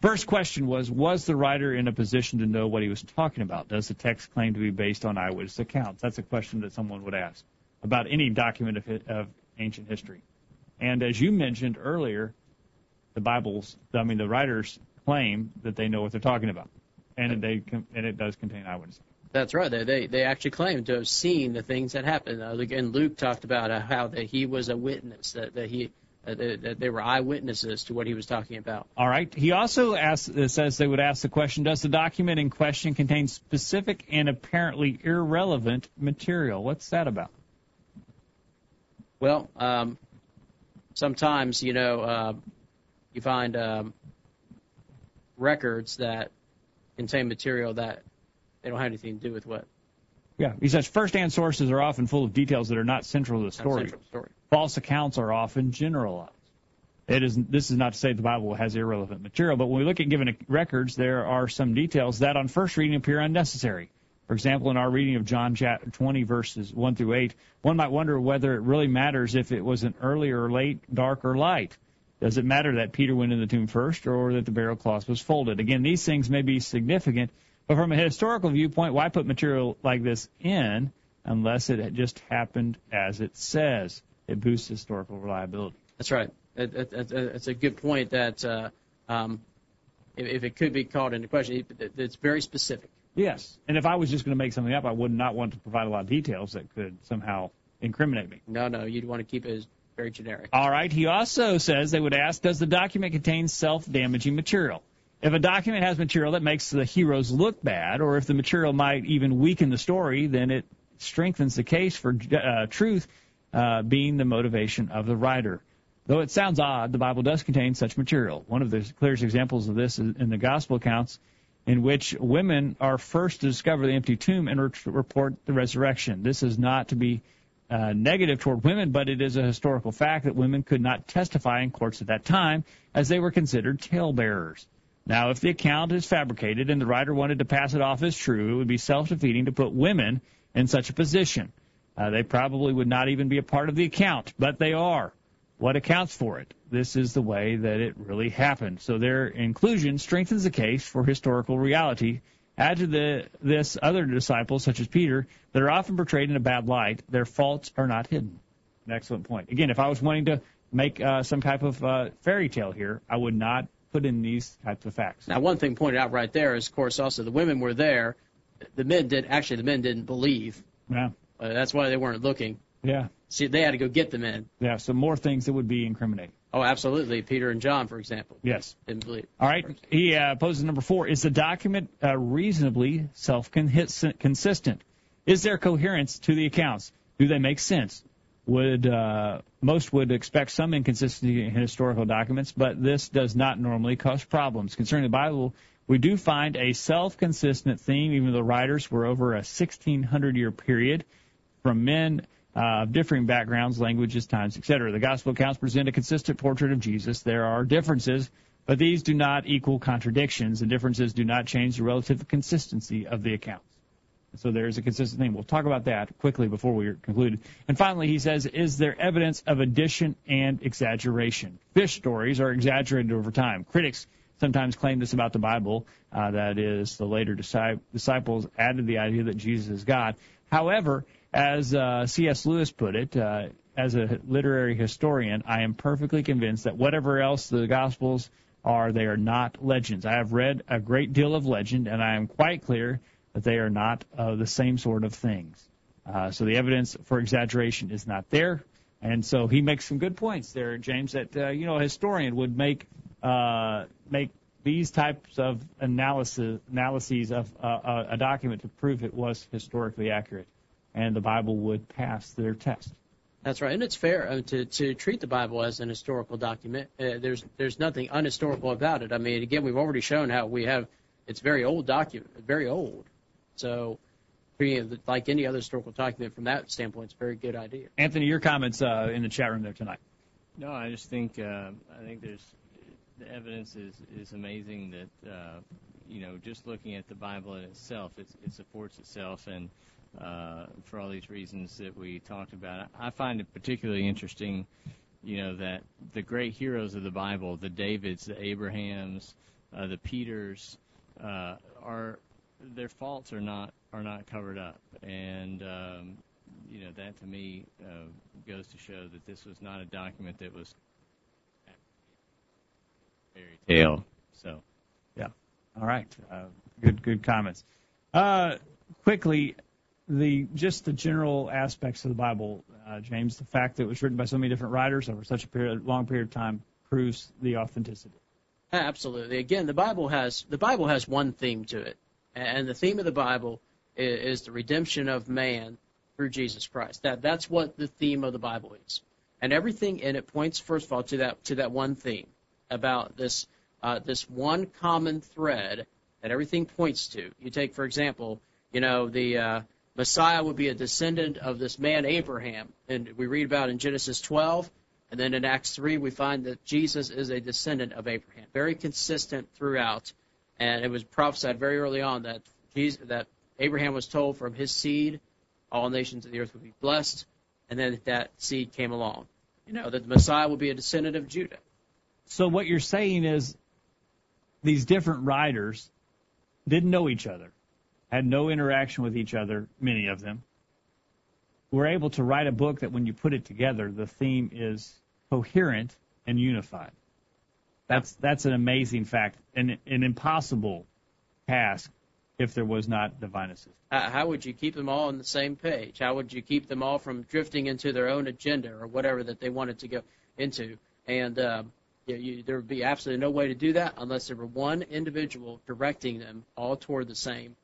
First question was, was the writer in a position to know what he was talking about? Does the text claim to be based on eyewitness accounts? That's a question that someone would ask about any document of, of ancient history. And as you mentioned earlier, the Bible's, I mean, the writers claim that they know what they're talking about, and they and it does contain eyewitnesses. That's right. They they, they actually claim to have seen the things that happened. Uh, again, Luke talked about uh, how that he was a witness, that, that he uh, that, that they were eyewitnesses to what he was talking about. All right. He also asks, uh, says they would ask the question: does the document in question contain specific and apparently irrelevant material? What's that about? Well, um, sometimes you know uh, you find um, records that contain material that they don't have anything to do with what. Yeah, he says first-hand sources are often full of details that are not central to the story. Not central to the story. False accounts are often generalized. It is. This is not to say the Bible has irrelevant material, but when we look at given records, there are some details that on first reading appear unnecessary. For example, in our reading of John chapter twenty, verses one through eight, one might wonder whether it really matters if it was an early or late, dark or light. Does it matter that Peter went in the tomb first or that the burial cloth was folded? Again, these things may be significant, but from a historical viewpoint, why put material like this in unless it had just happened as it says? It boosts historical reliability. That's right. That's a good point that uh, um, if it could be called into question, it's very specific. Yes, and if I was just going to make something up, I would not want to provide a lot of details that could somehow incriminate me. No, no, you'd want to keep it as very generic. All right, he also says they would ask, does the document contain self-damaging material? If a document has material that makes the heroes look bad, or if the material might even weaken the story, then it strengthens the case for uh, truth uh, being the motivation of the writer. Though it sounds odd, the Bible does contain such material. One of the clearest examples of this is in the Gospel accounts, in which women are first to discover the empty tomb and re- report the resurrection. This is not to be uh, negative toward women, but it is a historical fact that women could not testify in courts at that time, as they were considered talebearers. Now, if the account is fabricated and the writer wanted to pass it off as true, it would be self-defeating to put women in such a position. Uh, they probably would not even be a part of the account, but they are. What accounts for it? This is the way that it really happened. So their inclusion strengthens the case for historical reality. Add to the, this other disciples, such as Peter, that are often portrayed in a bad light. Their faults are not hidden. An excellent point. Again, if I was wanting to make uh, some type of uh, fairy tale here, I would not put in these types of facts. Now, one thing pointed out right there is, of course, also the women were there. The men did actually. The men didn't believe. Yeah. Uh, that's why they weren't looking. Yeah. See, they had to go get the men. Yeah, so more things that would be incriminating. Oh, absolutely. Peter and John, for example. Yes. Didn't believe. All right. He uh, poses number four. Is the document uh, reasonably self-consistent? Is there coherence to the accounts? Do they make sense? Would uh, most would expect some inconsistency in historical documents, but this does not normally cause problems. Concerning the Bible, we do find a self-consistent theme, even though writers were over a sixteen hundred year period from men of uh, differing backgrounds, languages, times, et cetera. The Gospel accounts present a consistent portrait of Jesus. There are differences, but these do not equal contradictions, and differences do not change the relative consistency of the accounts. So there is a consistent thing. We'll talk about that quickly before we conclude. And finally, he says, is there evidence of addition and exaggeration? Fish stories are exaggerated over time. Critics sometimes claim this about the Bible, uh, that is, the later disciples added the idea that Jesus is God. However, as uh, C S Lewis put it, uh, as a literary historian, I am perfectly convinced that whatever else the Gospels are, they are not legends. I have read a great deal of legend, and I am quite clear that they are not uh, the same sort of things. Uh, so the evidence for exaggeration is not there. And so he makes some good points there, James, that uh, you know, a historian would make uh, make these types of analysis, analyses of uh, a document to prove it was historically accurate, and the Bible would pass their test. That's right, and it's fair uh, to, to treat the Bible as an historical document. Uh, there's there's nothing unhistorical about it. I mean, again, we've already shown how we have it's very old document, very old. So, like any other historical document, from that standpoint, it's a very good idea. Anthony, your comments uh, in the chat room there tonight. No, I just think uh, I think there's the evidence is is amazing that uh, you know, just looking at the Bible in itself, it's, it supports itself and. Uh, for all these reasons that we talked about. I find it particularly interesting, you know, that the great heroes of the Bible, the Davids, the Abrahams, uh, the Peters, uh, are their faults are not are not covered up, and um, you know, that to me uh, goes to show that this was not a document that was fairy tale. So, yeah. All right. Uh, good, good comments. Uh, quickly, the just the general aspects of the Bible, uh, James, the fact that it was written by so many different writers over such a period, long period of time proves the authenticity. Absolutely. Again, the Bible has the Bible has one theme to it, and the theme of the Bible is, is the redemption of man through Jesus Christ. That that's what the theme of the Bible is, and everything in it points, first of all, to that to that one theme about this uh, this one common thread that everything points to. You take, for example, you know the uh, Messiah would be a descendant of this man Abraham, and we read about in Genesis twelve. And then in Acts three, we find that Jesus is a descendant of Abraham, very consistent throughout. And it was prophesied very early on that Jesus, that Abraham was told from his seed, all nations of the earth would be blessed, and then that seed came along. You know, that the Messiah would be a descendant of Judah. So what you're saying is these different writers didn't know each other, had no interaction with each other, many of them. We're able to write a book that when you put it together, the theme is coherent and unified. That's that's an amazing fact, and an impossible task if there was not divine assistance. Uh, how would you keep them all on the same page? How would you keep them all from drifting into their own agenda or whatever that they wanted to go into? And um, you, you, there would be absolutely no way to do that unless there were one individual directing them all toward the same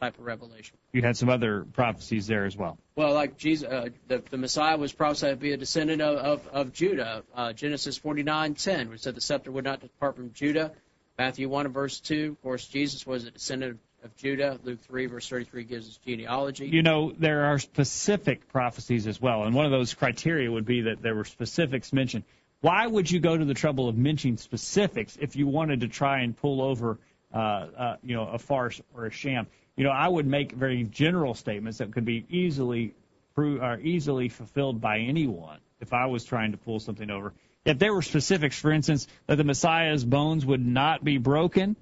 type of revelation. You had some other prophecies there as well. Well, like Jesus, uh, the, the Messiah was prophesied to be a descendant of, of, of Judah. Uh, Genesis forty-nine ten, which said the scepter would not depart from Judah. Matthew one, verse two. Of course, Jesus was a descendant of, of Judah. Luke three, verse thirty-three gives us genealogy. You know, there are specific prophecies as well, and one of those criteria would be that there were specifics mentioned. Why would you go to the trouble of mentioning specifics if you wanted to try and pull over, uh, uh, you know, a farce or a sham? You know, I would make very general statements that could be easily pro- or easily fulfilled by anyone if I was trying to pull something over. If there were specifics, for instance, that the Messiah's bones would not be broken,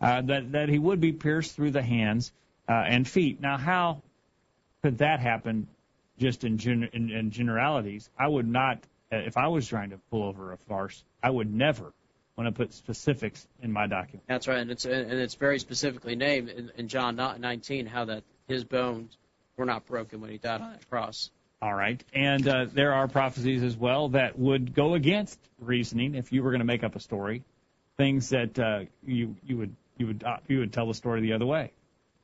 uh, that, that he would be pierced through the hands uh, and feet. Now, how could that happen just in, gen- in, in generalities? I would not, uh, if I was trying to pull over a farce, I would never when I put specifics in my document. That's right, and it's and it's very specifically named in, in John nineteen how that his bones were not broken when he died on the cross. All right, and uh, there are prophecies as well that would go against reasoning if you were going to make up a story, things that uh, you you would you would uh, you would tell the story the other way.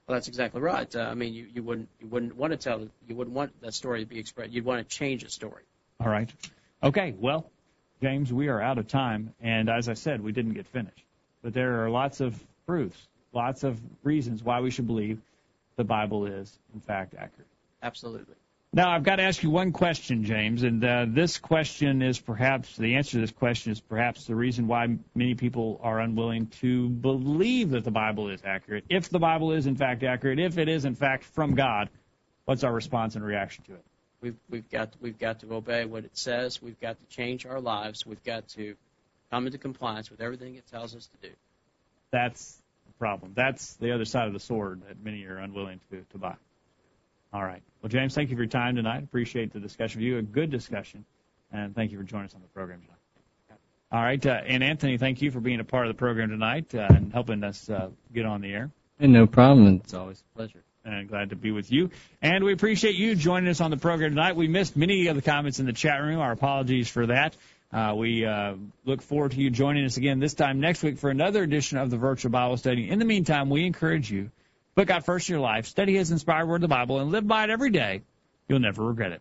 Well, that's exactly right. Uh, I mean, you, you wouldn't you wouldn't want to tell you wouldn't want that story to be expressed. You'd want to change the story. All right. Okay. Well, James, we are out of time, and as I said, we didn't get finished. But there are lots of proofs, lots of reasons why we should believe the Bible is, in fact, accurate. Absolutely. Now, I've got to ask you one question, James, and uh, this question is perhaps, the answer to this question is perhaps the reason why many people are unwilling to believe that the Bible is accurate. If the Bible is, in fact, accurate, if it is, in fact, from God, what's our response and reaction to it? We've we've got to, we've got to obey what it says. We've got to change our lives. We've got to come into compliance with everything it tells us to do. That's the problem. That's the other side of the sword that many are unwilling to, to buy. All right. Well, James, thank you for your time tonight. Appreciate the discussion with you. A good discussion, and thank you for joining us on the program tonight. All right, uh, and Anthony, thank you for being a part of the program tonight uh, and helping us uh, get on the air. And no problem. It's always a pleasure. And glad to be with you. And we appreciate you joining us on the program tonight. We missed many of the comments in the chat room. Our apologies for that. Uh, we uh, look forward to you joining us again this time next week for another edition of the Virtual Bible Study. In the meantime, we encourage you, look out first in your life, study His inspired word, the Bible, and live by it every day. You'll never regret it.